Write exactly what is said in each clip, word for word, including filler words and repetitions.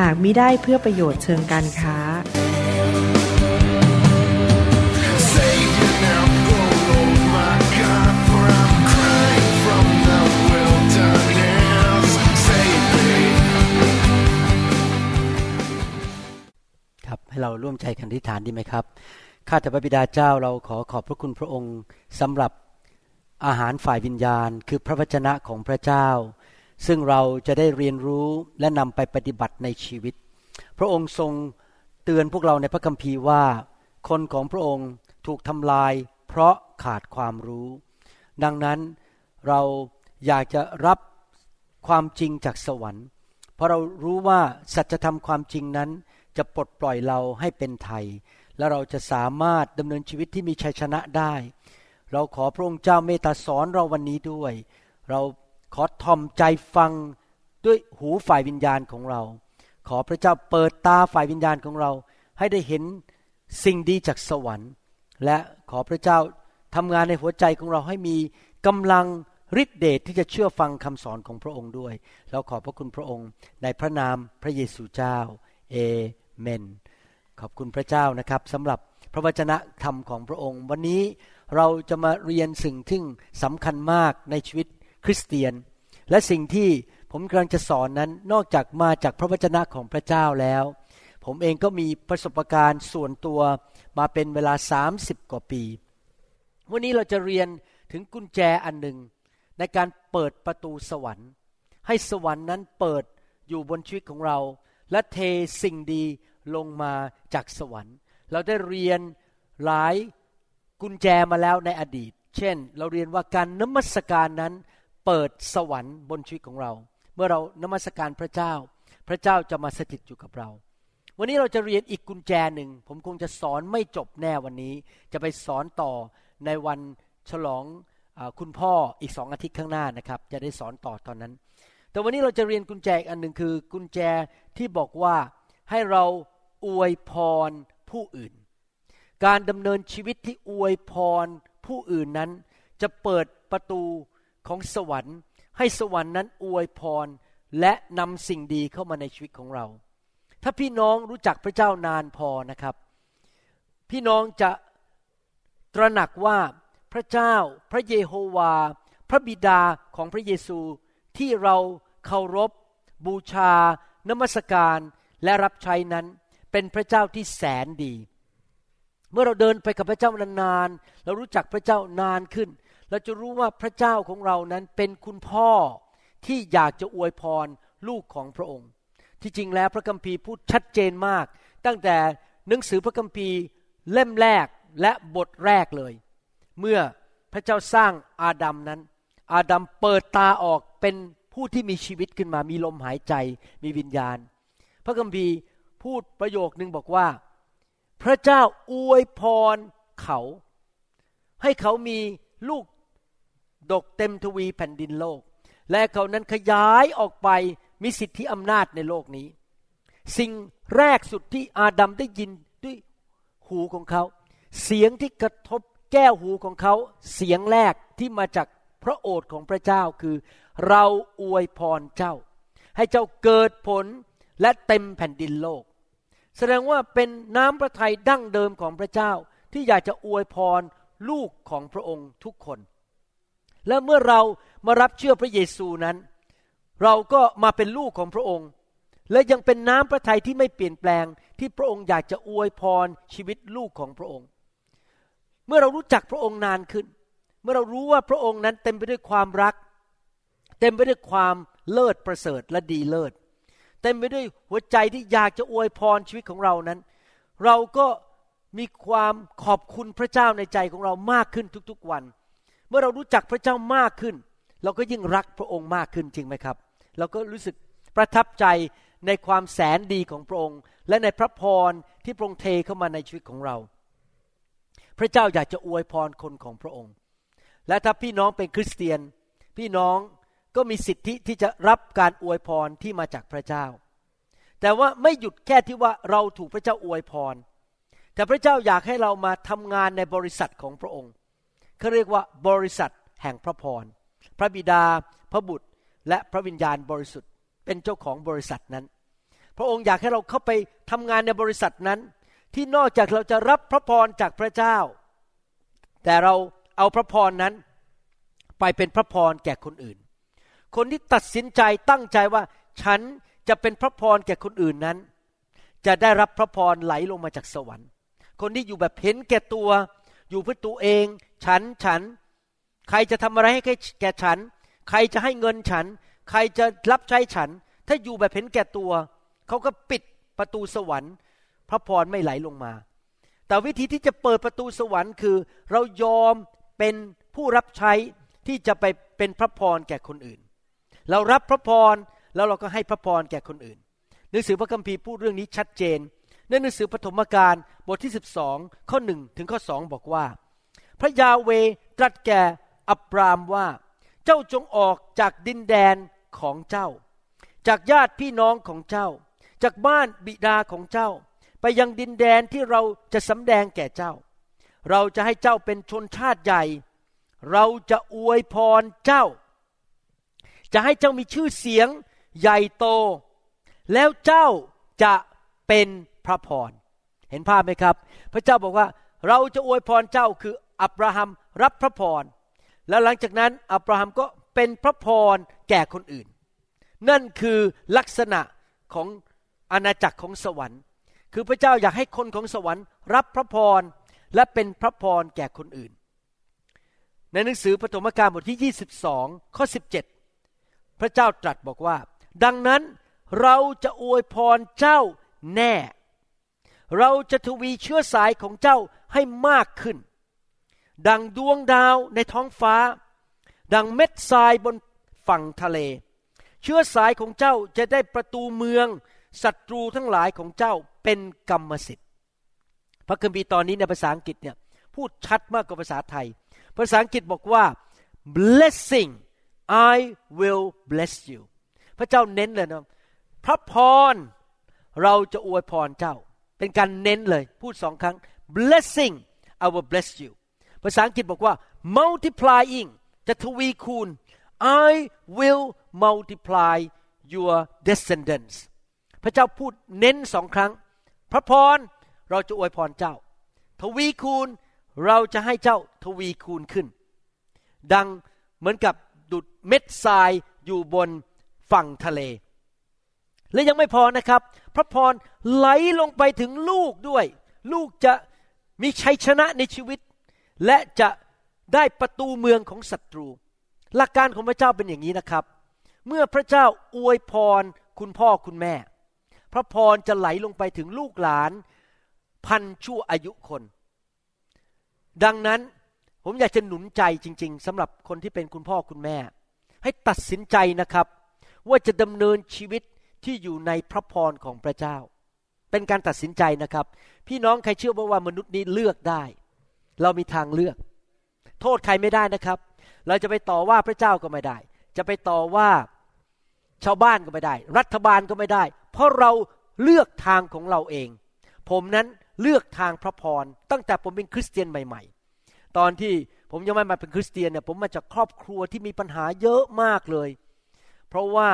หากมิได้เพื่อประโยชน์เชิงการค้าให้เราร่วมใจกันอธิษฐานดีไหมครับข้าแต่พระบิดาเจ้าเราขอขอบพระคุณพระองค์สำหรับอาหารฝ่ายวิญญาณคือพระวจนะของพระเจ้าซึ่งเราจะได้เรียนรู้และนำไปปฏิบัติในชีวิตพระองค์ทรงเตือนพวกเราในพระคัมภีร์ว่าคนของพระองค์ถูกทำลายเพราะขาดความรู้ดังนั้นเราอยากจะรับความจริงจากสวรรค์เพราะเรารู้ว่าสัจธรรมความจริงนั้นจะปลดปล่อยเราให้เป็นไทยและเราจะสามารถดำเนินชีวิตที่มีชัยชนะได้เราขอพระองค์เจ้าเมตตาสอนเราวันนี้ด้วยเราขอทอมใจฟังด้วยหูฝ่ายวิญญาณของเราขอพระเจ้าเปิดตาฝ่ายวิญญาณของเราให้ได้เห็นสิ่งดีจากสวรรค์และขอพระเจ้าทำงานในหัวใจของเราให้มีกำลังฤทธิ์เดชที่จะเชื่อฟังคำสอนของพระองค์ด้วยเราขอบพระคุณพระองค์ในพระนามพระเยซูเจ้าเอเมนขอบคุณพระเจ้านะครับสำหรับพระวจนะธรรมของพระองค์วันนี้เราจะมาเรียนสิ่งที่สำคัญมากในชีวิตคริสเตียนและสิ่งที่ผมกำลังจะสอนนั้นนอกจากมาจากพระวจนะของพระเจ้าแล้วผมเองก็มีประสบการณ์ส่วนตัวมาเป็นเวลาสามสิบกว่าปีวันนี้เราจะเรียนถึงกุญแจอันหนึ่งในการเปิดประตูสวรรค์ให้สวรรค์นั้นเปิดอยู่บนชีวิตของเราและเทสิ่งดีลงมาจากสวรรค์เราได้เรียนหลายกุญแจมาแล้วในอดีตเช่นเราเรียนว่าการนมัสการนั้นเปิดสวรรค์บนชีวิตของเราเมื่อเรานมัสการพระเจ้าพระเจ้าจะมาสถิตอยู่กับเราวันนี้เราจะเรียนอีกกุญแจหนึ่งผมคงจะสอนไม่จบแน่วันนี้จะไปสอนต่อในวันฉลองคุณพ่ออีกสองอาทิตย์ข้างหน้านะครับจะได้สอนต่อตอนนั้นแต่วันนี้เราจะเรียนกุญแจอีกอันหนึ่งคือกุญแจที่บอกว่าให้เราอวยพรผู้อื่นการดำเนินชีวิตที่อวยพรผู้อื่นนั้นจะเปิดประตูของสวรรค์ให้สวรรค์นั้นอวยพรและนำสิ่งดีเข้ามาในชีวิตของเราถ้าพี่น้องรู้จักพระเจ้านานพอนะครับพี่น้องจะตระหนักว่าพระเจ้าพระเยโฮวาพระบิดาของพระเยซูที่เราเคารพบูชานมัสการและรับใช้นั้นเป็นพระเจ้าที่แสนดีเมื่อเราเดินไปกับพระเจ้านานๆเรารู้จักพระเจ้านานขึ้นเราจะรู้ว่าพระเจ้าของเรานั้นเป็นคุณพ่อที่อยากจะอวยพรลูกของพระองค์ที่จริงแล้วพระคัมภีร์พูดชัดเจนมากตั้งแต่หนังสือพระคัมภีร์เล่มแรกและบทแรกเลยเมื่อพระเจ้าสร้างอาดัมนั้นอาดัมเปิดตาออกเป็นผู้ที่มีชีวิตขึ้นมามีลมหายใจมีวิญญาณพระคัมภีร์พูดประโยคนึงบอกว่าพระเจ้าอวยพรเขาให้เขามีลูกดกเต็มทวีแผ่นดินโลกและเขานั้นขยายออกไปมีสิทธิอำนาจในโลกนี้สิ่งแรกสุดที่อาดัมได้ยินด้วยหูของเขาเสียงที่กระทบแก้วหูของเขาเสียงแรกที่มาจากพระโอษฐ์ของพระเจ้าคือเราอวยพรเจ้าให้เจ้าเกิดผลและเต็มแผ่นดินโลกแสดงว่าเป็นน้ำพระทัยดั้งเดิมของพระเจ้าที่อยากจะอวยพรลูกของพระองค์ทุกคนและเมื่อเรามารับเชื่อพระเยซูนั้นเราก็มาเป็นลูกของพระองค์และยังเป็นน้ำพระทัยที่ไม่เปลี่ยนแปลงที่พระองค์อยากจะอวยพรชีวิตลูกของพระองค์เมื่อเรารู้จักพระองค์นานขึ้นเมื่อเรารู้ว่าพระองค์นั้นเต็มไปด้วยความรักเต็มไปด้วยความเลิศประเสริฐและดีเลิศเต็มไปด้วยหัวใจที่อยากจะอวยพรชีวิตของเรานั้นเราก็มีความขอบคุณพระเจ้าในใจของเรามากขึ้นทุกๆวันเมื่อเรารู้จักพระเจ้ามากขึ้นเราก็ยิ่งรักพระองค์มากขึ้นจริงไหมครับเราก็รู้สึกประทับใจ ในความแสนดีของพระองค์และในพระพรที่พระองค์เทเข้ามาในชีวิตของเราพระเจ้าอยากจะอวยพรคนของพระองค์และถ้าพี่น้องเป็นคริสเตียนพี่น้องก็มีสิทธิที่จะรับการอวยพรที่มาจากพระเจ้าแต่ว่าไม่หยุดแค่ที่ว่าเราถูกพระเจ้าอวยพรแต่พระเจ้าอยากให้เรามาทำงานในบริษัทของพระองค์เขาเรียกว่าบริษัทแห่งพระพรพระบิดาพระบุตรและพระวิญญาณบริสุทธิ์เป็นเจ้าของบริษัทนั้นพระองค์อยากให้เราเข้าไปทำงานในบริษัทนั้นที่นอกจากเราจะรับพระพรจากพระเจ้าแต่เราเอาพระพรนั้นไปเป็นพระพรแก่คนอื่นคนที่ตัดสินใจตั้งใจว่าฉันจะเป็นพระพรแก่คนอื่นนั้นจะได้รับพระพรไหลลงมาจากสวรรค์คนที่อยู่แบบเห็นแก่ตัวอยู่เพื่อตัวเองฉันฉันใครจะทำอะไรให้แก่ฉันใครจะให้เงินฉันใครจะรับใช้ฉันถ้าอยู่แบบเห็นแก่ตัวเขาก็ปิดประตูสวรรค์พระพรไม่ไหลลงมาแต่วิธีที่จะเปิดประตูสวรรค์คือเรายอมเป็นผู้รับใช้ที่จะไปเป็นพระพรแก่คนอื่นเรารับพระพรแล้วเราก็ให้พระพรแก่คนอื่นหนังสือพระคัมภีร์พูดเรื่องนี้ชัดเจนในหนังสือปฐมกาลบทที่สิบสองข้อหนึ่งถึงข้อสองบอกว่าพระยาห์เวห์ตรัสแก่อับรามว่าเจ้าจงออกจากดินแดนของเจ้าจากญาติพี่น้องของเจ้าจากบ้านบิดาของเจ้าไปยังดินแดนที่เราจะสำแดงแก่เจ้าเราจะให้เจ้าเป็นชนชาติใหญ่เราจะอวยพรเจ้าจะให้เจ้ามีชื่อเสียงใหญ่โตแล้วเจ้าจะเป็นพระพรเห็นภาพไหมครับพระเจ้าบอกว่าเราจะอวยพรเจ้าคืออับราฮัมรับพระพรแล้วหลังจากนั้นอับราฮัมก็เป็นพระพรแก่คนอื่นนั่นคือลักษณะของอาณาจักรของสวรรค์คือพระเจ้าอยากให้คนของสวรรค์รับพระพรและเป็นพระพรแก่คนอื่นในหนังสือปฐมกาลบทที่ยี่สิบสองข้อสิบเจ็ดพระเจ้าตรัสบอกว่าดังนั้นเราจะอวยพรเจ้าแน่เราจะทวีเชื้อสายของเจ้าให้มากขึ้นดังดวงดาวในท้องฟ้าดังเม็ดทรายบนฝั่งทะเลเชื้อสายของเจ้าจะได้ประตูเมืองศัตรูทั้งหลายของเจ้าเป็นกรรมสิทธิ์พระคัมภีร์ตอนนี้ในภาษาอังกฤษเนี่ยพูดชัดมากกว่าภาษาไทยภาษาอังกฤษบอกว่า blessing I will bless you พระเจ้าเน้นเลยนะพระพรเราจะอวยพรเจ้าเป็นการเน้นเลยพูดสองครั้ง blessing I will bless you ภาษาอังกฤษบอกว่า multiplying จะทวีคูณ I will multiply your descendants พระเจ้าพูดเน้นสองครั้งพระพรเราจะอวยพรเจ้าทวีคูณเราจะให้เจ้าทวีคูณขึ้นดังเหมือนกับดุจเม็ดทรายอยู่บนฝั่งทะเลและยังไม่พอนะครับพระพรไหลลงไปถึงลูกด้วยลูกจะมีชัยชนะในชีวิตและจะได้ประตูเมืองของศัตรูหลักการของพระเจ้าเป็นอย่างนี้นะครับเมื่อพระเจ้าอวยพรคุณพ่อคุณแม่พระพรจะไหลลงไปถึงลูกหลานพันชั่วอายุคนดังนั้นผมอยากจะหนุนใจจริงๆสำหรับคนที่เป็นคุณพ่อคุณแม่ให้ตัดสินใจนะครับว่าจะดำเนินชีวิตที่อยู่ในพระพรของพระเจ้าเป็นการตัดสินใจนะครับพี่น้องใครเชื่อว่ามนุษย์นี้เลือกได้เรามีทางเลือกโทษใครไม่ได้นะครับเราจะไปต่อว่าพระเจ้าก็ไม่ได้จะไปต่อว่าชาวบ้านก็ไม่ได้รัฐบาลก็ไม่ได้เพราะเราเลือกทางของเราเองผมนั้นเลือกทางพระพรตั้งแต่ผมเป็นคริสเตียนใหม่ๆตอนที่ผมยังไม่มาเป็นคริสเตียนเนี่ยผมมาจากครอบครัวที่มีปัญหาเยอะมากเลยเพราะว่า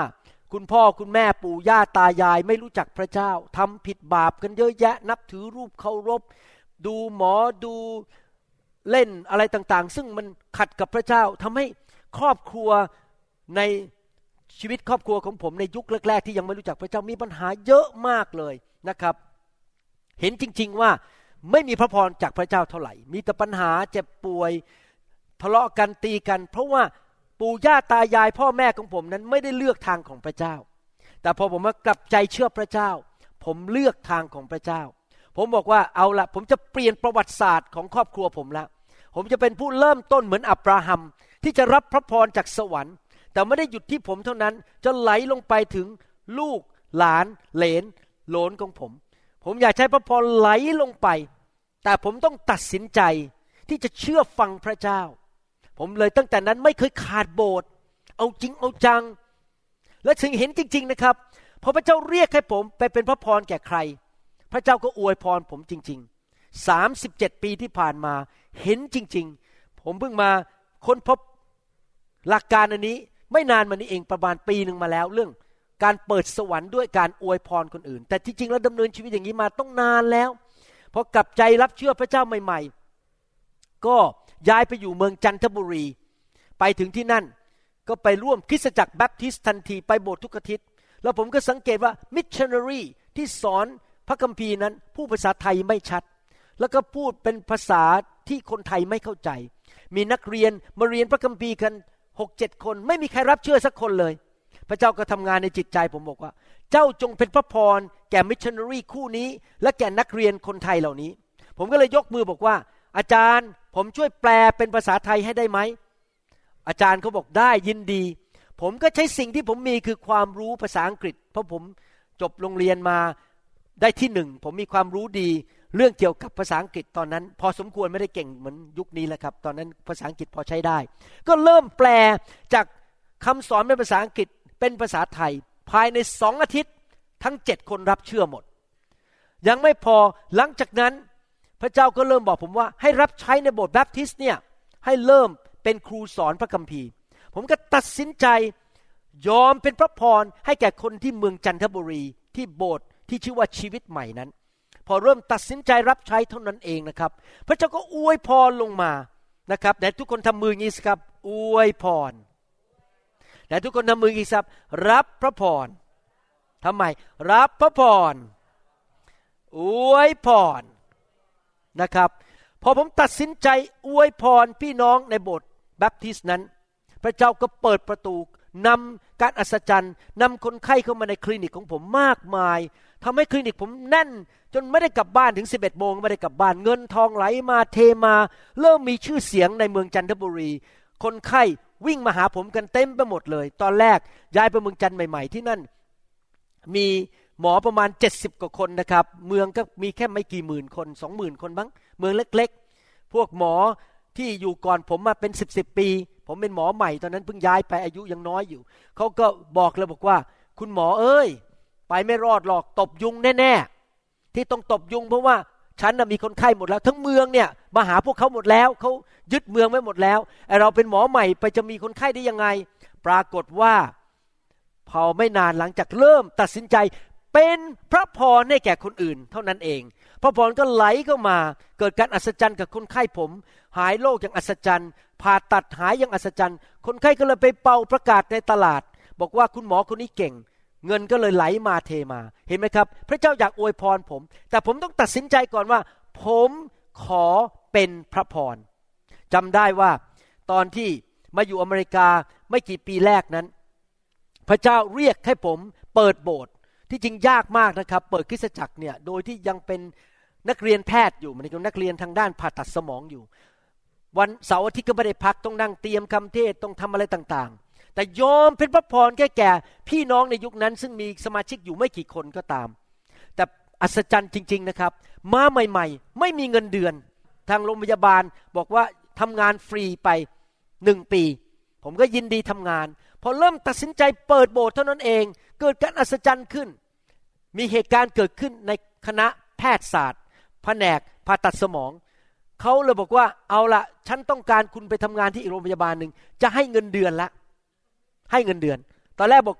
คุณพ่อคุณแม่ปู่ย่าตายายไม่รู้จักพระเจ้าทำผิดบาปกันเยอะแยะนับถือรูปเคารพดูหมอดูเล่นอะไรต่างๆซึ่งมันขัดกับพระเจ้าทำให้ครอบครัวในชีวิตครอบครัวของผมในยุคแรกๆที่ยังไม่รู้จักพระเจ้ามีปัญหาเยอะมากเลยนะครับเห็นจริงๆว่าไม่มีพระพรจากพระเจ้าเท่าไหร่มีแต่ปัญหาเจ็บป่วยทะเลาะกันตีกันเพราะว่าปู่ย่าตายายพ่อแม่ของผมนั้นไม่ได้เลือกทางของพระเจ้าแต่พอผมมากลับใจเชื่อพระเจ้าผมเลือกทางของพระเจ้าผมบอกว่าเอาละผมจะเปลี่ยนประวัติศาสตร์ของครอบครัวผมละผมจะเป็นผู้เริ่มต้นเหมือนอับราฮัมที่จะรับพระพรจากสวรรค์แต่ไม่ได้หยุดที่ผมเท่านั้นจะไหลลงไปถึงลูก หลานเหลนโหลนของผมผมอยากให้พระพรไหลลงไปแต่ผมต้องตัดสินใจที่จะเชื่อฟังพระเจ้าผมเลยตั้งแต่นั้นไม่เคยขาดโบสถ์เอาจริงเอาจังและถึงเห็นจริงๆนะครับพอพระเจ้าเรียกให้ผมไปเป็นพระพรแก่ใครพระเจ้าก็อวยพรผมจริงๆสามสิบเจ็ดปีที่ผ่านมาเห็นจริงๆผมเพิ่งมาค้นพบหลักการอันนี้ไม่นานมานี้เองประมาณปีนึงมาแล้วเรื่องการเปิดสวรรค์ด้วยการอวยพรคนอื่นแต่ที่จริงแล้วดำเนินชีวิตอย่างนี้มาต้องนานแล้วพอกลับใจรับเชื่อพระเจ้าใหม่ๆก็ย้ายไปอยู่เมืองจันทบุรีไปถึงที่นั่นก็ไปร่วมคริสตจักรแบปทิสต์ทันทีไปโบสถ์ทุกอาทิตย์แล้วผมก็สังเกตว่ามิชชันนารีที่สอนพระคัมภีร์นั้นผู้ภาษาไทยไม่ชัดแล้วก็พูดเป็นภาษาที่คนไทยไม่เข้าใจมีนักเรียนมาเรียนพระคัมภีร์กัน หกเจ็ด คนไม่มีใครรับเชื่อสักคนเลยพระเจ้าก็ทำงานในจิตใจผมบอกว่าเจ้าจงเป็นพระพรแก่มิชชันนารีคู่นี้และแก่นักเรียนคนไทยเหล่านี้ผมก็เลยยกมือบอกว่าอาจารย์ผมช่วยแปลเป็นภาษาไทยให้ได้ไหมอาจารย์เขาบอกได้ยินดีผมก็ใช้สิ่งที่ผมมีคือความรู้ภาษาอังกฤษเพราะผมจบโรงเรียนมาได้ที่หนึ่งผมมีความรู้ดีเรื่องเกี่ยวกับภาษาอังกฤษตอนนั้นพอสมควรไม่ได้เก่งเหมือนยุคนี้แล้วครับตอนนั้นภาษาอังกฤษพอใช้ได้ก็เริ่มแปลจากคำสอนเป็นภาษาอังกฤษเป็นภาษาไทยภายในสองอาทิตย์ทั้งเจ็ดคนรับเชื่อหมดยังไม่พอหลังจากนั้นพระเจ้าก็เริ่มบอกผมว่าให้รับใช้ในโบสถ์แบปทิสต์เนี่ยให้เริ่มเป็นครูสอนพระคัมภีร์ผมก็ตัดสินใจยอมเป็นพระพรให้แก่คนที่เมืองจันทบุรีที่โบสถ์ที่ชื่อว่าชีวิตใหม่นั้นพอเริ่มตัดสินใจรับใช้เท่านั้นเองนะครับพระเจ้าก็อวยพรลงมานะครับแต่ทุกคนทำมืออย่างนี้สิครับอวยพรแต่ทุกคนทำมืออย่างนี้ครับรับพระพรทำไมรับพระพรอวยพรนะครับพอผมตัดสินใจอวยพรพี่น้องในโบสถ์แบปทิสต์นั้นพระเจ้าก็เปิดประตูนำการอัศจรรย์นำคนไข้เข้ามาในคลินิกของผมมากมายทำให้คลินิกผมแน่นจนไม่ได้กลับบ้านถึง สิบเอ็ดโมงไม่ได้กลับบ้านเงินทองไหลมาเทมาเริ่มมีชื่อเสียงในเมืองจันทบุรีคนไข้วิ่งมาหาผมกันเต็มไปหมดเลยตอนแรกย้ายไปเมืองจันทร์ใหม่ๆที่นั่นมีหมอประมาณเจ็ดสิบกว่าคนนะครับเมืองก็มีแค่ไม่กี่หมื่นคน สองหมื่น คนบ้างเมืองเล็กๆพวกหมอที่อยู่ก่อนผมมาเป็นสิบ สิบปีผมเป็นหมอใหม่ตอนนั้นเพิ่งย้ายไปอายุยังน้อยอยู่เขาก็บอกเลยบอกว่าคุณหมอเอ้ยไปไม่รอดหรอกตบยุงแน่ๆที่ต้องตบยุงเพราะว่าฉันน่ะมีคนไข้หมดแล้วทั้งเมืองเนี่ยมาหาพวกเขาหมดแล้วเขายึดเมืองไว้หมดแล้วไอ้เราเป็นหมอใหม่ไปจะมีคนไข้ได้ยังไงปรากฏว่าพอไม่นานหลังจากเริ่มตัดสินใจเป็นพระพรให้แก่คนอื่นเท่านั้นเองพระพรก็ไหลเข้ามาเกิดการอัศจรรย์กับคนไข้ผมหายโรคอย่างอัศจรรย์ผ่าตัดหายอย่างอัศจรรย์คนไข้ก็เลยไปเป่าประกาศในตลาดบอกว่าคุณหมอคนนี้เก่งเงินก็เลยไหลมาเทมาเห็นไหมครับพระเจ้าอยากอวยพรผมแต่ผมต้องตัดสินใจก่อนว่าผมขอเป็นพระพรจำได้ว่าตอนที่มาอยู่อเมริกาไม่กี่ปีแรกนั้นพระเจ้าเรียกให้ผมเปิดโบสถ์ที่จริงยากมากนะครับเปิดคริสตจักรเนี่ยโดยที่ยังเป็นนักเรียนแพทย์อยู่มันเป็นนักเรียนทางด้านผ่าตัดสมองอยู่วันเสาร์อาทิตย์ก็ไม่ได้พักต้องนั่งเตรียมคำเทศต้องทำอะไรต่างๆแต่ยอมเป็นพระพรแก่แก่พี่น้องในยุคนั้นซึ่งมีสมาชิกอยู่ไม่กี่คนก็ตามแต่อัศจรรย์จริงๆนะครับมาใหม่ๆไม่มีเงินเดือนทางโรงพยาบาลบอกว่าทำงานฟรีไปหนึ่งปีผมก็ยินดีทำงานพอเริ่มตัดสินใจเปิดโบสถ์เท่านั้นเองเกิดการอัศจรรย์ขึ้นมีเหตุการณ์เกิดขึ้นในคณะแพทยศาสตร์แผนกผ่าตัดสมองเขาเลยบอกว่าเอาละฉันต้องการคุณไปทำงานที่อีกโรงพยาบาลหนึ่งจะให้เงินเดือนละให้เงินเดือนตอนแรกบอก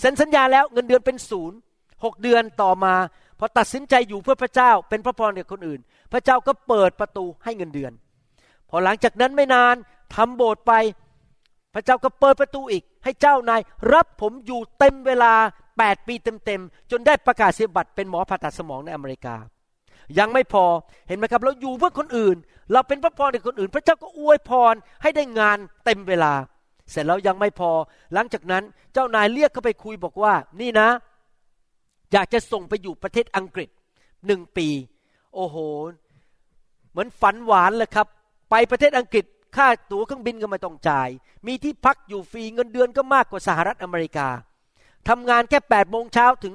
เซ็นสัญญาแล้วเงินเดือนเป็นศูนย์หกเดือนต่อมาพอตัดสินใจอยู่เพื่อพระเจ้าเป็นพระพรแก่คนอื่นพระเจ้าก็เปิดประตูให้เงินเดือนพอหลังจากนั้นไม่นานทำโบสถ์ไปพระเจ้าก็เปิดประตูอีกให้เจ้านายรับผมอยู่เต็มเวลาแปดปีเต็มๆจนได้ประกาศเสียบัตรเป็นหมอผ่าตัดสมองในอเมริกายังไม่พอเห็นไหมครับเราอยู่เพื่อคนอื่นเราเป็นพระพรแก่คนอื่นพระเจ้าก็อวยพรให้ได้งานเต็มเวลาเสร็จแล้วยังไม่พอหลังจากนั้นเจ้านายเรียกเข้าไปคุยบอกว่านี่นะอยากจะส่งไปอยู่ประเทศอังกฤษหนึ่งปีโอ้โหเหมือนฝันหวานเลยครับไปประเทศอังกฤษค่าตั๋วเครื่องบินก็ไม่ต้องจ่ายมีที่พักอยู่ฟรีเงินเดือนก็มากกว่าสหรัฐอเมริกา ทำงานแค่แปดโมงเช้าถึง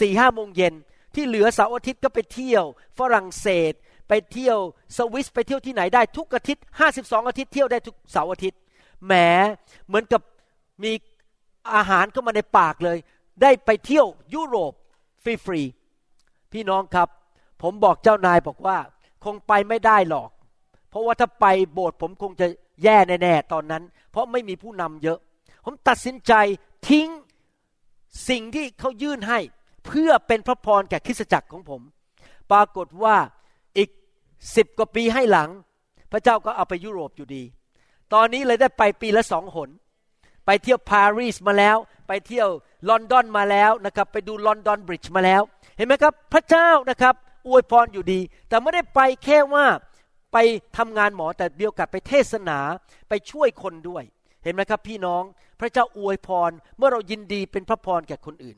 สี่ห้า โมงเย็นที่เหลือเสาร์อาทิตย์ก็ไปเที่ยวฝรั่งเศสไปเที่ยวสวิสไปเที่ยวที่ไหนได้ทุกอาทิตย์ห้าสิบสองอาทิตย์เที่ยวได้ทุกเสาร์อาทิตย์แหมเหมือนกับมีอาหารเข้ามาในปากเลยได้ไปเที่ยวยุโรปฟรีๆพี่น้องครับผมบอกเจ้านายบอกว่าคงไปไม่ได้หรอกเพราะว่าถ้าไปโบสถ์ผมคงจะแย่แน่ๆตอนนั้นเพราะไม่มีผู้นำเยอะผมตัดสินใจทิ้งสิ่งที่เขายื่นให้เพื่อเป็นพระพรแก่คริสตจักรของผมปรากฏว่าอีกสิบกว่าปีให้หลังพระเจ้าก็เอาไปยุโรปอยู่ดีตอนนี้เลยได้ไปปีละสองหนไปเที่ยวปารีสมาแล้วไปเที่ยวลอนดอนมาแล้วนะครับไปดูลอนดอนบริดจ์มาแล้วเห็นไหมครับพระเจ้านะครับอวยพรอยู่ดีแต่ไม่ได้ไปแค่ว่าไปทำงานหมอแต่เดียวกับไปเทศนาไปช่วยคนด้วยเห็นไหมครับพี่น้องพระเจ้าอวยพรเมื่อเรายินดีเป็นพระพรแก่คนอื่น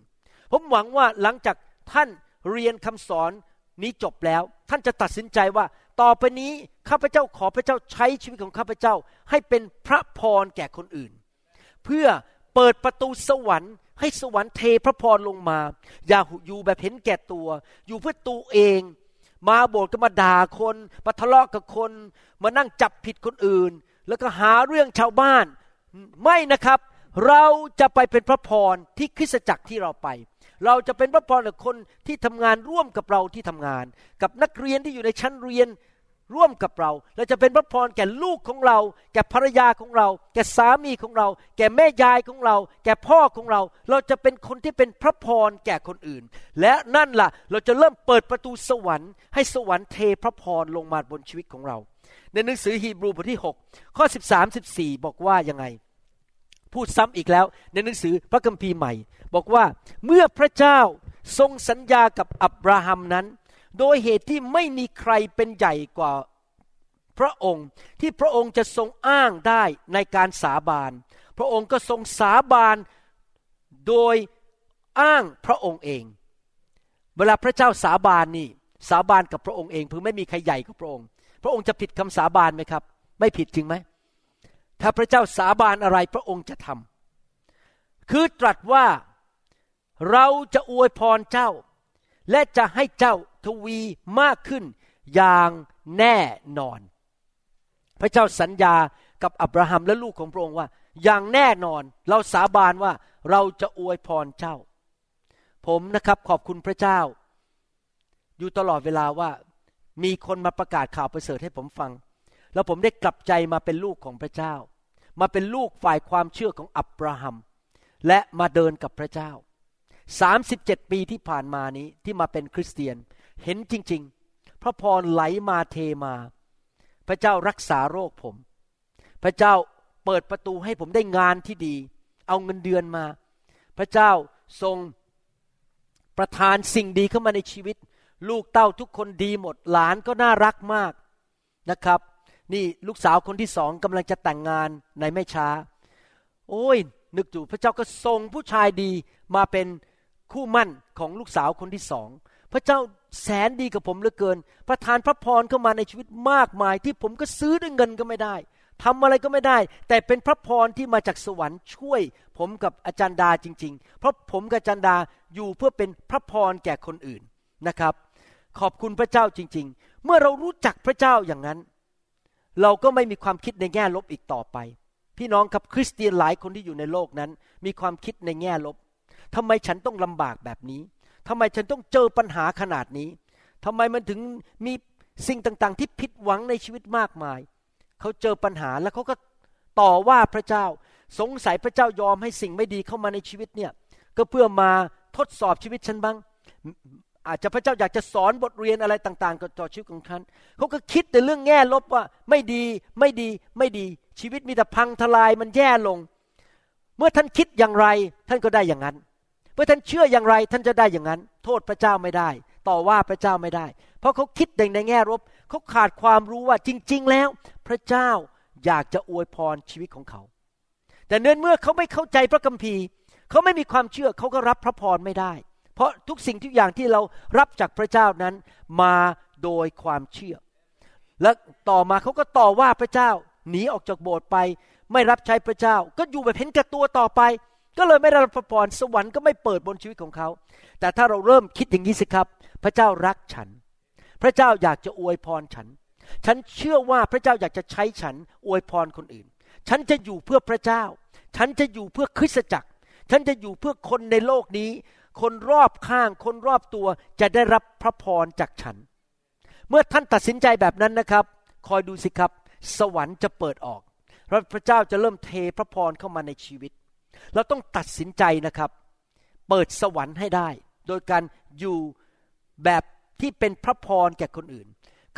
ผมหวังว่าหลังจากท่านเรียนคำสอนนี้จบแล้วท่านจะตัดสินใจว่าต่อไปนี้ข้าพเจ้าขอพระเจ้าใช้ชีวิตของข้าพเจ้าให้เป็นพระพรแก่คนอื่นเพื่อเปิดประตูสวรรค์ให้สวรรค์เทพระพรลงมาอย่าอยู่แบบเห็นแก่ตัวอยู่เพื่อตัวเองมาโบสถ์ก็มาด่าคนมาทะเลาะกับคนมานั่งจับผิดคนอื่นแล้วก็หาเรื่องชาวบ้านไม่นะครับเราจะไปเป็นพระพรที่คริสตจักรที่เราไปเราจะเป็นพระพรกับคนที่ทำงานร่วมกับเราที่ทำงานกับนักเรียนที่อยู่ในชั้นเรียนร่วมกับเราเราจะเป็นพระพรแก่ลูกของเราแก่ภรรยาของเราแก่สามีของเราแก่แม่ยายของเราแก่พ่อของเราเราจะเป็นคนที่เป็นพระพรแก่คนอื่นและนั่นล่ะเราจะเริ่มเปิดประตูสวรรค์ให้สวรรค์เทพระพรลงมาบนชีวิตของเราในหนังสือฮีบรูบทที่หกข้อสิบสาม สิบสี่บอกว่ายังไงพูดซ้ำอีกแล้วในหนังสือพระคัมภีร์ใหม่บอกว่าเมื่อพระเจ้าทรงสัญญากับอับราฮัมนั้นโดยเหตุที่ไม่มีใครเป็นใหญ่กว่าพระองค์ที่พระองค์จะทรงอ้างได้ในการสาบานพระองค์ก็ทรงสาบานโดยอ้างพระองค์เองเวลาพระเจ้าสาบานนี่สาบานกับพระองค์เองเพื่อไม่มีใครใหญ่กว่าพระองค์พระองค์จะผิดคำสาบานไหมครับไม่ผิดจริงไหมถ้าพระเจ้าสาบานอะไรพระองค์จะทำคือตรัสว่าเราจะอวยพรเจ้าและจะให้เจ้าทวีมากขึ้นอย่างแน่นอนพระเจ้าสัญญากับอับราฮัมและลูกของพระองค์ว่าอย่างแน่นอนเราสาบานว่าเราจะอวยพรเจ้าผมนะครับขอบคุณพระเจ้าอยู่ตลอดเวลาว่ามีคนมาประกาศข่าวประเสริฐให้ผมฟังแล้วผมได้กลับใจมาเป็นลูกของพระเจ้ามาเป็นลูกฝ่ายความเชื่อของอับราฮัมและมาเดินกับพระเจ้าสามสิบเจ็ดปีที่ผ่านมานี้ที่มาเป็นคริสเตียนเห็นจริงๆพระพรไหลมาเทมาพระเจ้ารักษาโรคผมพระเจ้าเปิดประตูให้ผมได้งานที่ดีเอาเงินเดือนมาพระเจ้าทรงประทานสิ่งดีเข้ามาในชีวิตลูกเต้าทุกคนดีหมดหลานก็น่ารักมากนะครับนี่ลูกสาวคนที่สองกำลังจะแต่งงานในไม่ช้าโอ้ยนึกดูพระเจ้าก็ส่งผู้ชายดีมาเป็นคู่มั่นของลูกสาวคนที่สองพระเจ้าแสนดีกับผมเหลือเกินประทานพระพรเข้ามาในชีวิตมากมายที่ผมก็ซื้อด้วยเงินก็ไม่ได้ทำอะไรก็ไม่ได้แต่เป็นพระพรที่มาจากสวรรค์ช่วยผมกับอาจารย์ดาจริงๆเพราะผมกับอาจารย์ดาอยู่เพื่อเป็นพระพรแก่คนอื่นนะครับขอบคุณพระเจ้าจริงๆเมื่อเรารู้จักพระเจ้าอย่างนั้นเราก็ไม่มีความคิดในแง่ลบอีกต่อไปพี่น้องครับคริสเตียนหลายคนที่อยู่ในโลกนั้นมีความคิดในแง่ลบทำไมฉันต้องลำบากแบบนี้ทำไมฉันต้องเจอปัญหาขนาดนี้ทำไมมันถึงมีสิ่งต่างๆที่ผิดหวังในชีวิตมากมายเขาเจอปัญหาแล้วเขาก็ต่อว่าพระเจ้าสงสัยพระเจ้ายอมให้สิ่งไม่ดีเข้ามาในชีวิตเนี่ยก็เพื่อมาทดสอบชีวิตฉันบ้างอาจจะพระเจ้าอยากจะสอนบทเรียนอะไรต่างๆกับต่อชีวิตของท่านเขาก็คิดแต่เรื่องแง่ลบว่าไม่ดีไม่ดีไม่ดีชีวิตมีแต่พังทลายมันแย่ลงเมื่อท่านคิดอย่างไรท่านก็ได้อย่างนั้นเมื่อท่านเชื่ออย่างไรท่านจะได้อย่างนั้นโทษพระเจ้าไม่ได้ต่อว่าพระเจ้าไม่ได้เพราะเขาคิดแต่ในแง่ลบเขาขาดความรู้ว่าจริงๆแล้วพระเจ้าอยากจะอวยพรชีวิตของเขาแต่เนื่องเมื่อเขาไม่เข้าใจพระคัมภีร์เขาไม่มีความเชื่อเขาก็รับพระพรไม่ได้เพราะทุกสิ่งทุกอย่างที่เรารับจากพระเจ้านั้นมาโดยความเชื่อและต่อมาเขาก็ต่อว่าพระเจ้าหนีออกจากโบสถ์ไปไม่รับใช้พระเจ้าก็อยู่แบบเห็นแก่ตัวต่อไป ก็เลยไม่ได้รับพระพรสวรรค์ก็ไม่เปิดบนชีวิตของเขาแต่ถ้าเราเริ่มคิดอย่างนี้สิครับพระเจ้ารักฉันพระเจ้าอยากจะอวยพรฉันฉันเชื่อว่าพระเจ้าอยากจะใช้ฉันอวยพรคนอื่นฉันจะอยู่เพื่อพระเจ้าฉันจะอยู่เพื่อคริสตจักรฉันจะอยู่เพื่อคนในโลกนี้คนรอบข้างคนรอบตัวจะได้รับพระพรจากฉันเมื่อท่านตัดสินใจแบบนั้นนะครับคอยดูสิครับสวรรค์จะเปิดออกพระเจ้าจะเริ่มเทพระพรเข้ามาในชีวิตเราต้องตัดสินใจนะครับเปิดสวรรค์ให้ได้โดยการอยู่แบบที่เป็นพระพรแก่คนอื่น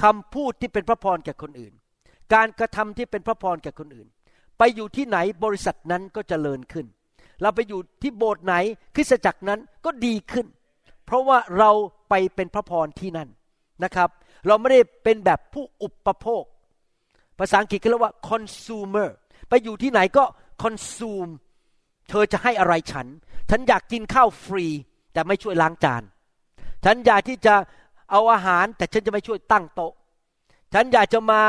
คำพูดที่เป็นพระพรแก่คนอื่นการกระทำที่เป็นพระพรแก่คนอื่นไปอยู่ที่ไหนบริษัทนั้นก็เจริญขึ้นเราไปอยู่ที่โบสถ์ไหนคริสตจักรนั้นก็ดีขึ้นเพราะว่าเราไปเป็นพระพรที่นั่นนะครับเราไม่ได้เป็นแบบผู้อุปโภคภาษาอังกฤษเขาเรียกว่า consumer ไปอยู่ที่ไหนก็ consume เธอจะให้อะไรฉันฉันอยากกินข้าวฟรีแต่ไม่ช่วยล้างจานฉันอยากที่จะเอาอาหารแต่ฉันจะไม่ช่วยตั้งโต๊ะฉันอยากจะมา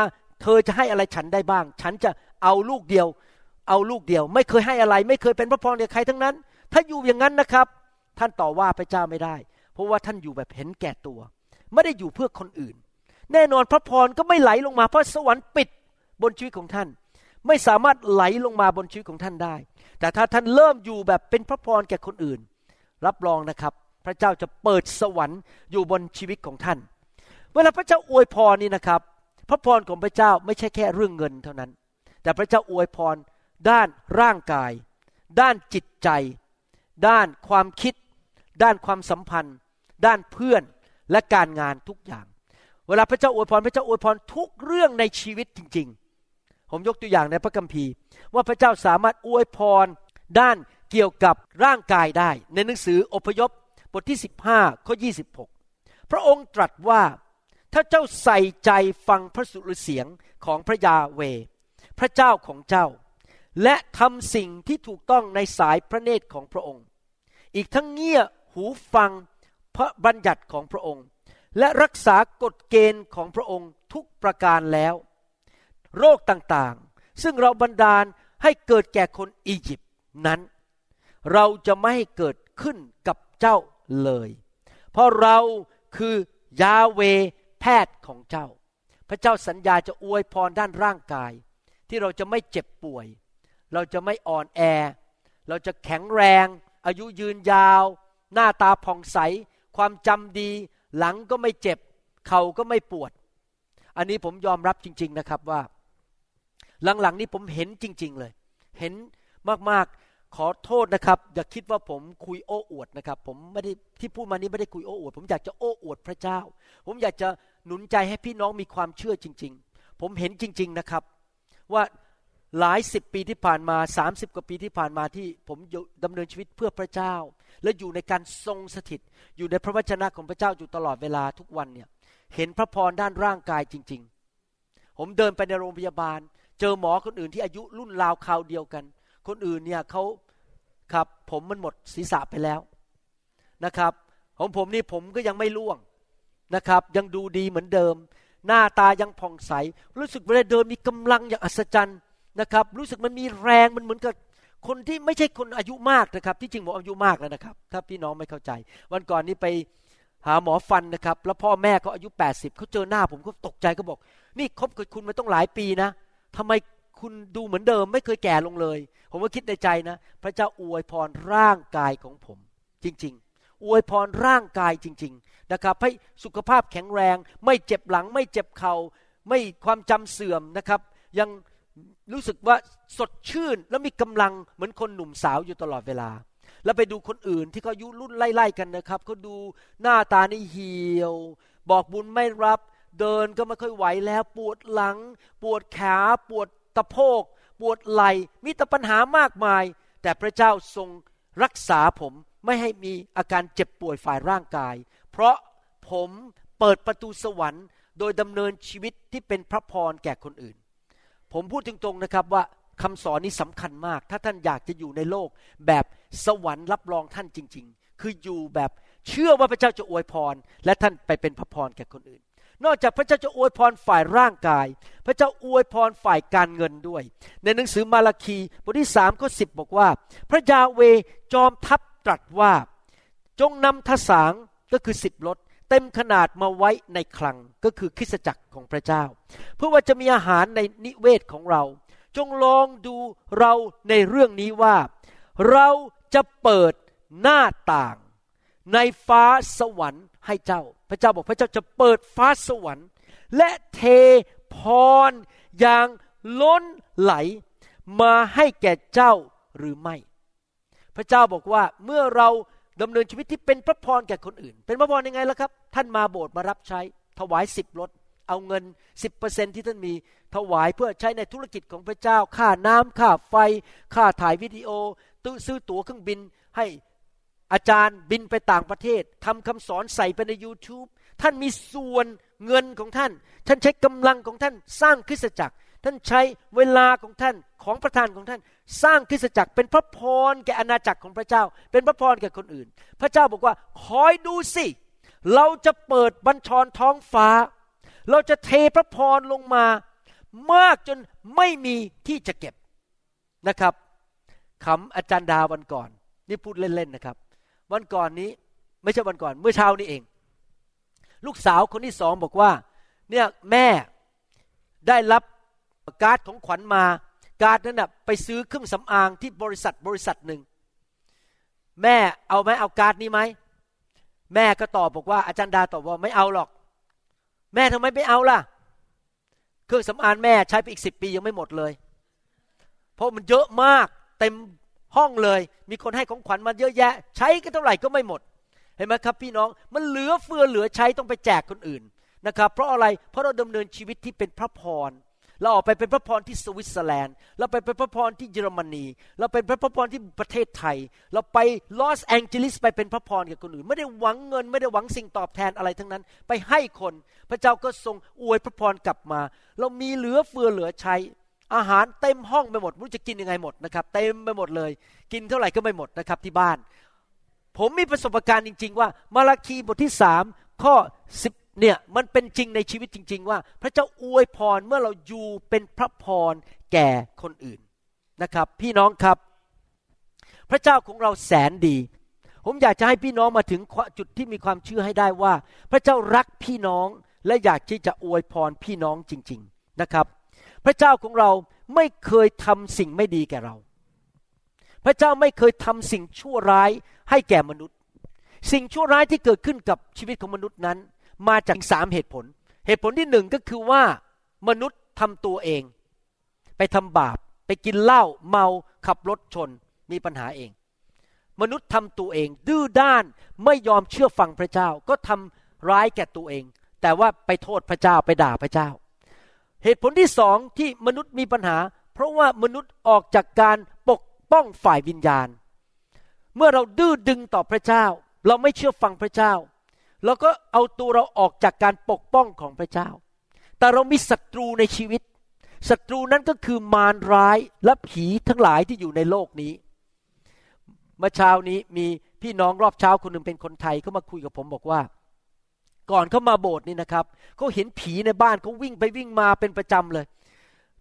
เธอจะให้อะไรฉันได้บ้างฉันจะเอาลูกเดียวเอาลูกเดียวไม่เคยให้อะไรไม่เคยเป็นพระพรแก่ใครทั้งนั้นถ้าอยู่อย่างนั้นนะครับท่านต่อว่าพระเจ้าไม่ได้เพราะว่าท่านอยู่แบบเห็นแก่ตัวไม่ได้อยู่เพื่อคนอื่นแน่นอนพระพรก็ไม่ไหลลงมาเพราะสวรรค์ปิดบนชีวิตของท่านไม่สามารถไหลลงมาบนชีวิตของท่านได้แต่ถ้าท่านเริ่มอยู่แบบเป็นพระพรแก่คนอื่นรับรองนะครับพระเจ้าจะเปิดสวรรค์อยู่บนชีวิตของท่านเวลาพระเจ้าอวยพรนี่นะครับพระพรของพระเจ้าไม่ใช่แค่เรื่องเงินเท่านั้นแต่พระเจ้าอวยพรด้านร่างกายด้านจิตใจด้านความคิดด้านความสัมพันธ์ด้านเพื่อนและการงานทุกอย่างเวลาพระเจ้าอวยพรพระเจ้าอวยพรทุกเรื่องในชีวิตจริงๆผมยกตัวอย่างในพระคัมภีร์ว่าพระเจ้าสามารถอวยพรด้านเกี่ยวกับร่างกายได้ในหนังสืออพยพบทที่สิบห้าข้อยี่สิบหกพระองค์ตรัสว่าถ้าเจ้าใส่ใจฟังพระสุรเสียงของพระยาห์เวห์พระเจ้าของเจ้าและทำสิ่งที่ถูกต้องในสายพระเนตรของพระองค์อีกทั้งเงี่ยหูฟังพระบัญญัติของพระองค์และรักษากฎเกณฑ์ของพระองค์ทุกประการแล้วโรคต่างๆซึ่งเราบันดาลให้เกิดแก่คนอียิปต์นั้นเราจะไม่ให้เกิดขึ้นกับเจ้าเลยเพราะเราคือยาห์เวห์แพทย์ของเจ้าพระเจ้าสัญญาจะอวยพรด้านร่างกายที่เราจะไม่เจ็บป่วยเราจะไม่อ่อนแอเราจะแข็งแรงอายุยืนยาวหน้าตาผ่องใสความจำดีหลังก็ไม่เจ็บเข่าก็ไม่ปวดอันนี้ผมยอมรับจริงๆนะครับว่าหลังๆนี้ผมเห็นจริงๆเลยเห็นมากๆขอโทษนะครับอย่าคิดว่าผมคุยโอ้อวดนะครับผมไม่ได้ที่พูดมานี้ไม่ได้คุยโอ้อวดผมอยากจะโอ้อวดพระเจ้าผมอยากจะหนุนใจให้พี่น้องมีความเชื่อจริงๆผมเห็นจริงๆนะครับว่าหลายสิบปีที่ผ่านมาสามสิบกว่าปีที่ผ่านมาที่ผมดำเนินชีวิตเพื่อพระเจ้าและอยู่ในการทรงสถิตอยู่ในพระวจนะของพระเจ้าอยู่ตลอดเวลาทุกวันเนี่ยเห็นพระพรด้านร่างกายจริงๆผมเดินไปในโรงพยาบาลเจอหมอคนอื่นที่อายุรุ่นราวคราวเดียวกันคนอื่นเนี่ยเขาครับผมมันหมดศีรษะไปแล้วนะครับของผมนี่ผมก็ยังไม่ร่วงนะครับยังดูดีเหมือนเดิมหน้าตายังผ่องใสรู้สึกเวลาเดินมีกำลังอย่างอัศจรรย์นะครับรู้สึกมันมีแรงมันเหมือนกับคนที่ไม่ใช่คนอายุมากนะครับที่จริงผมอายุมากแล้วนะครับถ้าพี่น้องไม่เข้าใจวันก่อนนี้ไปหาหมอฟันนะครับแล้วพ่อแม่เขาอายุแปดสิบเขาเจอหน้าผมก็ตกใจก็บอกนี่คบกับคุณมาต้องหลายปีนะทำไมคุณดูเหมือนเดิมไม่เคยแก่ลงเลยผมก็คิดในใจนะพระเจ้าอวยพรร่างกายของผมจริงๆอวยพรร่างกายจริงๆนะครับให้สุขภาพแข็งแรงไม่เจ็บหลังไม่เจ็บเข่าไม่ความจำเสื่อมนะครับยังรู้สึกว่าสดชื่นและมีกำลังเหมือนคนหนุ่มสาวอยู่ตลอดเวลาแล้วไปดูคนอื่นที่เขาอายุรุ่นไล่ๆกันนะครับเขาดูหน้าตานี่เหี่ยวบอกบุญไม่รับเดินก็ไม่ค่อยไหวแล้วปวดหลังปวดขาปวดตะโพกปวดไหล่มีแต่ปัญหามากมายแต่พระเจ้าทรงรักษาผมไม่ให้มีอาการเจ็บป่วยฝ่ายร่างกายเพราะผมเปิดประตูสวรรค์โดยดำเนินชีวิตที่เป็นพระพรแก่คนอื่นผมพูดตรงๆนะครับว่าคำสอนนี้สำคัญมากถ้าท่านอยากจะอยู่ในโลกแบบสวรรค์รับรองท่านจริงๆคืออยู่แบบเชื่อว่าพระเจ้าจะอวยพรและท่านไปเป็นพระพรแก่คนอื่น นอกจากพระเจ้าจะอวยพรฝ่ายร่างกายพระเจ้าอวยพรฝ่ายการเงินด้วยในหนังสือมาลาคีบทที่สามข้อสิบบอกว่าพระยาเวห์จอมทัพตรัสว่าจงนำทสางก็คือสิบรถเต็มขนาดมาไว้ในคลังก็คือคริสตจักรของพระเจ้าเพื่อว่าจะมีอาหารในนิเวศของเราจงลองดูเราในเรื่องนี้ว่าเราจะเปิดหน้าต่างในฟ้าสวรรค์ให้เจ้าพระเจ้าบอกพระเจ้าจะเปิดฟ้าสวรรค์และเทพรอย่างล้นไหลมาให้แก่เจ้าหรือไม่พระเจ้าบอกว่าเมื่อเราดำเนินชีวิตที่เป็นพระพรแก่คนอื่นเป็นพระพรยังไงล่ะครับท่านมาโบสถ์มารับใช้ถวายสิบรถเอาเงิน สิบเปอร์เซ็นต์ ที่ท่านมีถวายเพื่อใช้ในธุรกิจของพระเจ้าค่าน้ำค่าไฟค่าถ่ายวิดีโอซื้อตั๋วเครื่องบินให้อาจารย์บินไปต่างประเทศทำคำสอนใส่ไปใน YouTube ท่านมีส่วนเงินของท่านท่านใช้กำลังของท่านสร้างคริสตจักรท่านใช้เวลาของท่านของประทานของท่านสร้างคริสตจักรเป็นพระพรแก่อาณาจักรของพระเจ้าเป็นพระพรแก่คนอื่นพระเจ้าบอกว่าคอยดูสิเราจะเปิดบัญชรท้องฟ้าเราจะเทพระพรลงมามากจนไม่มีที่จะเก็บนะครับคำอาจารย์ดาวันก่อนนี่พูดเล่นๆนะครับวันก่อนนี้ไม่ใช่วันก่อนเมื่อเช้านี้เองลูกสาวคนที่สองบอกว่าเนี่ยแม่ได้รับการ์ดของขวัญมาการ์ดนั้นน่ะไปซื้อเครื่องสำอางที่บริษัทบริษัทหนึ่งแม่เอาไหมเอาการ์ดนี้ไหมแม่ก็ตอบบอกว่าอาจารย์ดาตอบว่าไม่เอาหรอกแม่ทำไมไม่เอาล่ะเครื่องสำอางแม่ใช้ไปอีกสิบปียังไม่หมดเลยเพราะมันเยอะมากเต็มห้องเลยมีคนให้ของขวัญมาเยอะแยะใช้ก็เท่าไหร่ก็ไม่หมดเห็นไหมครับพี่น้องมันเหลือเฟือเหลือใช้ต้องไปแจกคนอื่นนะครับเพราะอะไรเพราะเราดำเนินชีวิตที่เป็นพระพรเราออกไปเป็นพระพรที่สวิตเซอร์แลนด์เราไปเป็นพระพรที่เยอรมนีเราเป็นพระพรที่ประเทศไทยเราไปลอสแองเจลิสไปเป็นพระพรกับคนอื่นไม่ได้หวังเงินไม่ได้หวังสิ่งตอบแทนอะไรทั้งนั้นไปให้คนพระเจ้าก็ทรงอวยพระพรกลับมาเรามีเหลือเฟือเหลือใช้อาหารเต็มห้องไปหมดไม่รู้จะกินยังไงหมดนะครับเต็มไปหมดเลยกินเท่าไหร่ก็ไม่หมดนะครับที่บ้านผมมีประสบการณ์จริงๆว่ามาลาคีบทที่สามข้อสิบเนี่ยมันเป็นจริงในชีวิตจริงๆว่าพระเจ้าอวยพรเมื่อเราอยู่เป็นพระพรแก่คนอื่นนะครับพี่น้องครับพระเจ้าของเราแสนดีผมอยากจะให้พี่น้องมาถึงจุดที่มีความเชื่อให้ได้ว่าพระเจ้ารักพี่น้องและอยากที่จะอวยพรพี่น้องจริงๆนะครับพระเจ้าของเราไม่เคยทำสิ่งไม่ดีแก่เราพระเจ้าไม่เคยทำสิ่งชั่วร้ายให้แก่มนุษย์สิ่งชั่วร้ายที่เกิดขึ้นกับชีวิตของมนุษย์นั้นมาจากสามเหตุผลเหตุผลที่หนึ่งก็คือว่ามนุษย์ทำตัวเองไปทำบาปไปกินเหล้าเมาขับรถชนมีปัญหาเองมนุษย์ทำตัวเองดื้อด้านไม่ยอมเชื่อฟังพระเจ้าก็ทำร้ายแก่ตัวเองแต่ว่าไปโทษพระเจ้าไปด่าพระเจ้าเหตุผลที่สองที่มนุษย์มีปัญหาเพราะว่ามนุษย์ออกจากการปกป้องฝ่ายวิญญาณเมื่อเราดื้อดึงต่อพระเจ้าเราไม่เชื่อฟังพระเจ้าเราก็เอาตัวเราออกจากการปกป้องของพระเจ้าแต่เรามีศัตรูในชีวิตศัตรูนั้นก็คือมารร้ายและผีทั้งหลายที่อยู่ในโลกนี้เมื่อเช้านี้มีพี่น้องรอบเช้าคนหนึ่งเป็นคนไทยเขามาคุยกับผมบอกว่าก่อนเขามาโบสถ์นี่นะครับเขาเห็นผีในบ้านเขาวิ่งไปวิ่งมาเป็นประจำเลย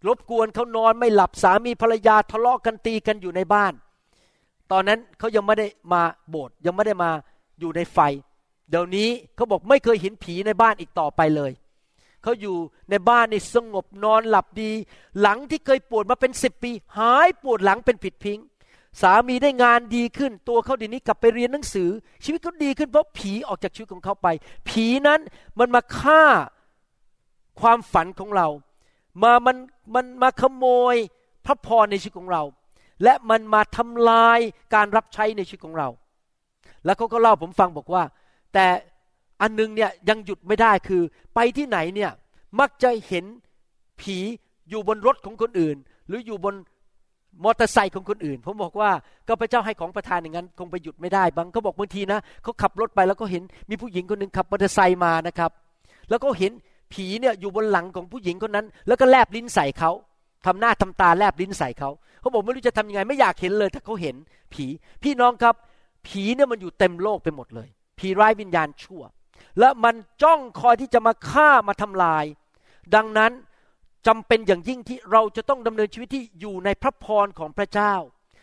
รบกวนเขานอนไม่หลับสามีภรรยาทะเลาะกันตีกันอยู่ในบ้านตอนนั้นเขายังไม่ได้มาโบสถ์ยังไม่ได้มาอยู่ในไฟเดี๋ยวนี้เขาบอกไม่เคยเห็นผีในบ้านอีกต่อไปเลยเขาอยู่ในบ้านนี่สงบนอนหลับดีหลังที่เคยปวดมาเป็นสิบปีหายปวดหลังเป็นผิดพิงสามีได้งานดีขึ้นตัวเขาเดี๋ยวนี้กลับไปเรียนหนังสือชีวิตเขาดีขึ้นเพราะผีออกจากชีวิตของเขาไปผีนั้นมันมาฆ่าความฝันของเรามามันมันมาขโมยพระพรในชีวิตของเราและมันมาทำลายการรับใช้ในชีวิตของเราแล้วเขาก็เล่าผมฟังบอกว่าแต่อันนึงเนี่ยยังหยุดไม่ได้คือไปที่ไหนเนี่ยมักจะเห็นผีอยู่บนรถของคนอื่นหรืออยู่บนมอเตอร์ไซค์ของคนอื่นผมบอกว่าก็พระเจ้าให้ของประทานอย่างนั้นคงไปหยุดไม่ได้บางเขาบอกบางทีนะเขาขับรถไปแล้วก็เห็นมีผู้หญิงคนนึงขับมอเตอร์ไซค์มานะครับแล้วก็เห็นผีเนี่ยอยู่บนหลังของผู้หญิงคนนั้นแล้วก็แลบลิ้นใส่เขาทำหน้าทำตาแลบลิ้นใส่เขาเขาบอกไม่รู้จะทำยังไงไม่อยากเห็นเลยถ้าเขาเห็นผีพี่น้องครับผีเนี่ยมันอยู่เต็มโลกไปหมดเลยผีร้ายวิญญาณชั่ว และมันจ้องคอยที่จะมาฆ่ามาทำลายดังนั้นจำเป็นอย่างยิ่งที่เราจะต้องดำเนินชีวิตที่อยู่ในพระพรของพระเจ้า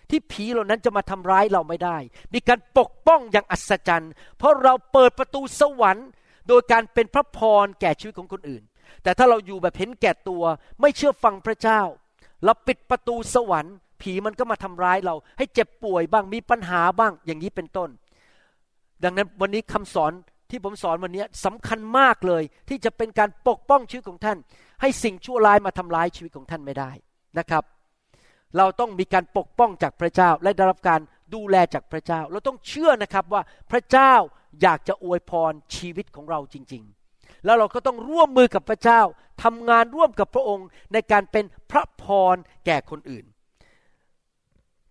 ที่ผีเหล่านั้นจะมาทำร้ายเราไม่ได้มีการปกป้องอย่างอัศจรรย์เพราะเราเปิดประตูสวรรค์โดยการเป็นพระพรแก่ชีวิตของคนอื่นแต่ถ้าเราอยู่แบบเห็นแก่ตัวไม่เชื่อฟังพระเจ้าเราปิดประตูสวรรค์ผีมันก็มาทำร้ายเราให้เจ็บป่วยบ้างมีปัญหาบ้างอย่างนี้เป็นต้นดังนั้นวันนี้คำสอนที่ผมสอนวันนี้สำคัญมากเลยที่จะเป็นการปกป้องชีวิตของท่านให้สิ่งชั่วร้ายมาทำร้ายชีวิตของท่านไม่ได้นะครับเราต้องมีการปกป้องจากพระเจ้าและได้รับการดูแลจากพระเจ้าเราต้องเชื่อนะครับว่าพระเจ้าอยากจะอวยพรชีวิตของเราจริงๆแล้วเราก็ต้องร่วมมือกับพระเจ้าทำงานร่วมกับพระองค์ในการเป็นพระพรแก่คนอื่น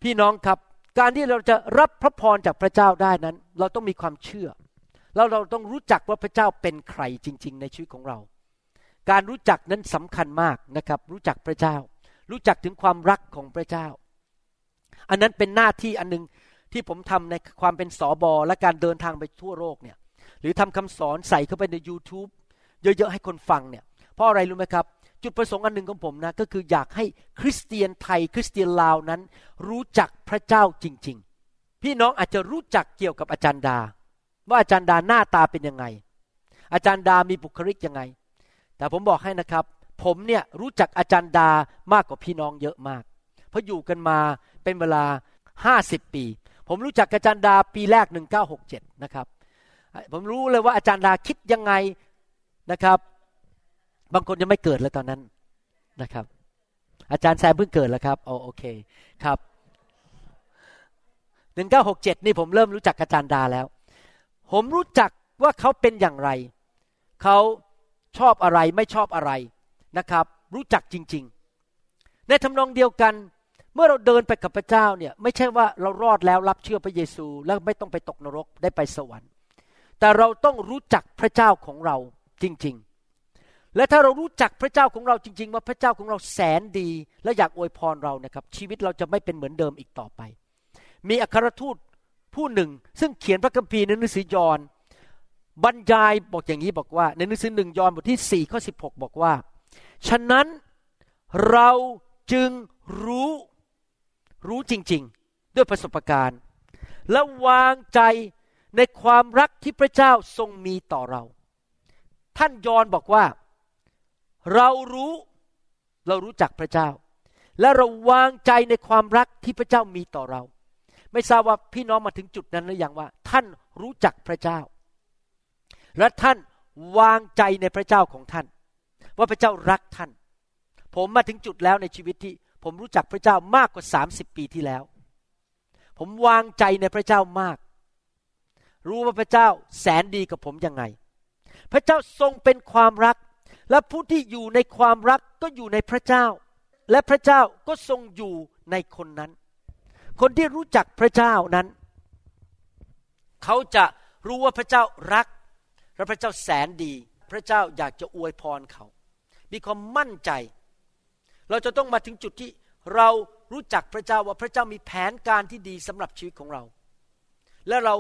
พี่น้องครับการที่เราจะรับพระพรจากพระเจ้าได้นั้นเราต้องมีความเชื่อแล้วเราต้องรู้จักว่าพระเจ้าเป็นใครจริงๆในชีวิตของเราการรู้จักนั้นสำคัญมากนะครับรู้จักพระเจ้ารู้จักถึงความรักของพระเจ้าอันนั้นเป็นหน้าที่อันนึงที่ผมทำในความเป็นสบและการเดินทางไปทั่วโลกเนี่ยหรือทำคำสอนใส่เข้าไปใน YouTube เยอะๆให้คนฟังเนี่ยเพราะอะไรรู้ไหมครับจุดประสงค์อันนึงของผมนะก็คืออยากให้คริสเตียนไทยคริสเตียนลาวนั้นรู้จักพระเจ้าจริงๆพี่น้องอาจจะรู้จักเกี่ยวกับอาจารย์ดาว่าอาจารย์ดาหน้าตาเป็นยังไงอาจารย์ดามีบุคลิกยังไงแต่ผมบอกให้นะครับผมเนี่ยรู้จักอาจารย์ดามากกว่าพี่น้องเยอะมากเพราะอยู่กันมาเป็นเวลาห้าสิบปีผมรู้จักอาจารย์ดาปีแรกหนึ่งพันเก้าร้อยหกสิบเจ็ดนะครับผมรู้เลยว่าอาจารย์ดาคิดยังไงนะครับบางคนยังไม่เกิดแล้วตอนนั้นนะครับอาจารย์แซมเพิ่งเกิดแล้วครับอ๋อโอเคครับหนึ่งพันเก้าร้อยหกสิบเจ็ดนี่ผมเริ่มรู้จักอาจารย์ดาแล้วผมรู้จักว่าเขาเป็นอย่างไรเขาชอบอะไรไม่ชอบอะไรนะครับรู้จักจริงๆในทำนองเดียวกันเมื่อเราเดินไปกับพระเจ้าเนี่ยไม่ใช่ว่าเรารอดแล้วรับเชื่อพระเยซูแล้วไม่ต้องไปตกนรกได้ไปสวรรค์แต่เราต้องรู้จักพระเจ้าของเราจริงๆและถ้าเรารู้จักพระเจ้าของเราจริงๆว่าพระเจ้าของเราแสนดีและอยากอวยพรเรานะครับชีวิตเราจะไม่เป็นเหมือนเดิมอีกต่อไปมีอัครทูตผู้หนึ่งซึ่งเขียนพระคัมภีร์ในหนังสือยอห์นบรรยายบอกอย่างนี้บอกว่าในหนังสือหนึ่งยอห์นบทที่สี่ข้อสิบหกบอกว่าฉะนั้นเราจึงรู้รู้จริงๆด้วยประสบการณ์และวางใจในความรักที่พระเจ้าทรงมีต่อเราท่านยอห์นบอกว่าเรารู้เรารู้จักพระเจ้าและเราวางใจในความรักที่พระเจ้ามีต่อเราไม่ทราบว่าพี่น้องมาถึงจุดนั้นหรือยังว่าท่านรู้จักพระเจ้าและท่านวางใจในพระเจ้าของท่านว่าพระเจ้ารักท่านผมมาถึงจุดแล้วในชีวิตที่ผมรู้จักพระเจ้ามากกว่าสามสิบปีที่แล้วผมวางใจในพระเจ้ามากรู้ว่าพระเจ้าแสนดีกับผมยังไงพระเจ้าทรงเป็นความรักและผู้ที่อยู่ในความรักก็อยู่ในพระเจ้าและพระเจ้าก็ทรงอยู่ในคนนั้นคนที่รู้จักพระเจ้านั้นเขาจะรู้ว่าพระเจ้ารักและพระเจ้าแสนดีพระเจ้าอยากจะอวยพรเขามีความมั่นใจเราจะต้องมาถึงจุดที่เรารู้จักพระเจ้าว่าพระเจ้ามีแผนการที่ดีสำหรับชีวิตของเราและเรา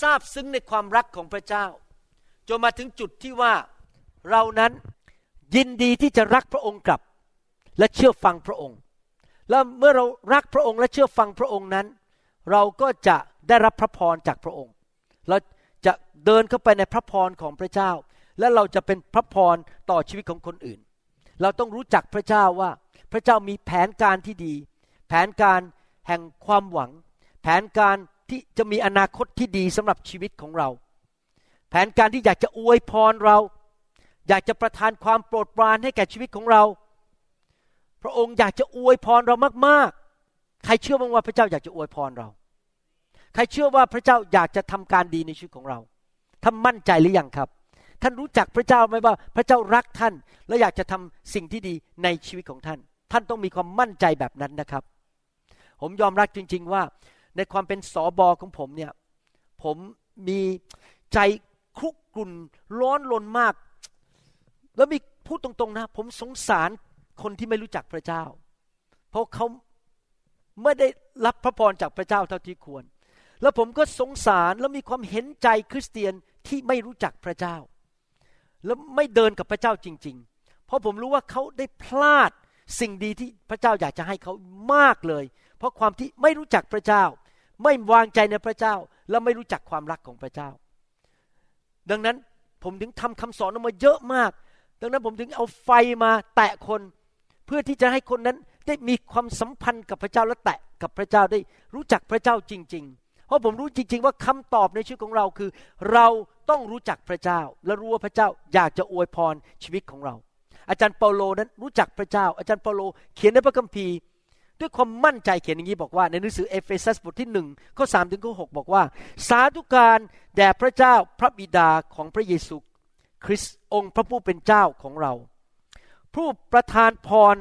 ซาบซึ้งในความรักของพระเจ้าจนมาถึงจุดที่ว่าเรานั้นยินดีที่จะรักพระองค์กลับและเชื่อฟังพระองค์แล้วเมื่อเรารักพระองค์และเชื่อฟังพระองค์นั้นเราก็จะได้รับพระพรจากพระองค์เราจะเดินเข้าไปในพระพรของพระเจ้าและเราจะเป็นพระพรต่อชีวิตของคนอื่นเราต้องรู้จักพระเจ้าว่าพระเจ้ามีแผนการที่ดีแผนการแห่งความหวังแผนการที่จะมีอนาคตที่ดีสำหรับชีวิตของเราแผนการที่อยากจะอวยพรเราอยากจะประทานความโปรดปรานให้แก่ชีวิตของเราพระองค์อยากจะอวยพรเรามากๆใครเชื่อบ้างว่าพระเจ้าอยากจะอวยพรเราใครเชื่อว่าพระเจ้าอยากจะทำการดีในชีวิตของเราท่านมั่นใจหรือยังครับท่านรู้จักพระเจ้าไหมว่าพระเจ้ารักท่านและอยากจะทำสิ่งที่ดีในชีวิตของท่านท่านต้องมีความมั่นใจแบบนั้นนะครับผมยอมรับจริงๆว่าในความเป็นสบของผมเนี่ยผมมีใจคลุกกลุ่นร้อนรนมากแล้วมีพูดตรงๆนะผมสงสารคนที่ไม่รู้จักพระเจ้าเพราะเขาไม่ได้รับพระพรจากพระเจ้าเท่าที่ควรแล้วผมก็สงสารแล้วมีความเห็นใจคริสเตียน ที่ไม่รู้จักพระเจ้าและไม่เดินกับพระเจ้าจริงๆเพราะผมรู้ว่าเขาได้พลาดสิ่งดีที่พระเจ้าอยากจะให้เขามากเลยเพราะความที่ไม่รู้จักพระเจ้าไม่วางใจในพระเจ้าและไม่รู้จักความรักของพระเจ้าดังนั้นผมถึงทำคำสอนออกมาเยอะมากดังนั้นผมถึงเอาไฟมาแตะคนเพื่อที่จะให้คนนั้นได้มีความสัมพันธ์กับพระเจ้าและแตะกับพระเจ้าได้รู้จักพระเจ้าจริงๆเพราะผมรู้จริงๆว่าคำตอบในชีวิตของเราคือเราต้องรู้จักพระเจ้าและรู้ว่าพระเจ้าอยากจะอวยพรชีวิตของเราอาจารย์เปาโลนั้นรู้จักพระเจ้าอาจารย์เปาโลเขียนในพระคัมภีร์ด้วยความมั่นใจเขียนอย่างนี้บอกว่าในหนังสือเอเฟซัสบทที่หนึ่งข้อสามถึงข้อหกบอกว่าสาธุการแด่พระเจ้าพระบิดาของพระเยซูคริสต์องค์พระผู้เป็นเจ้าของเราผู้ประทานพร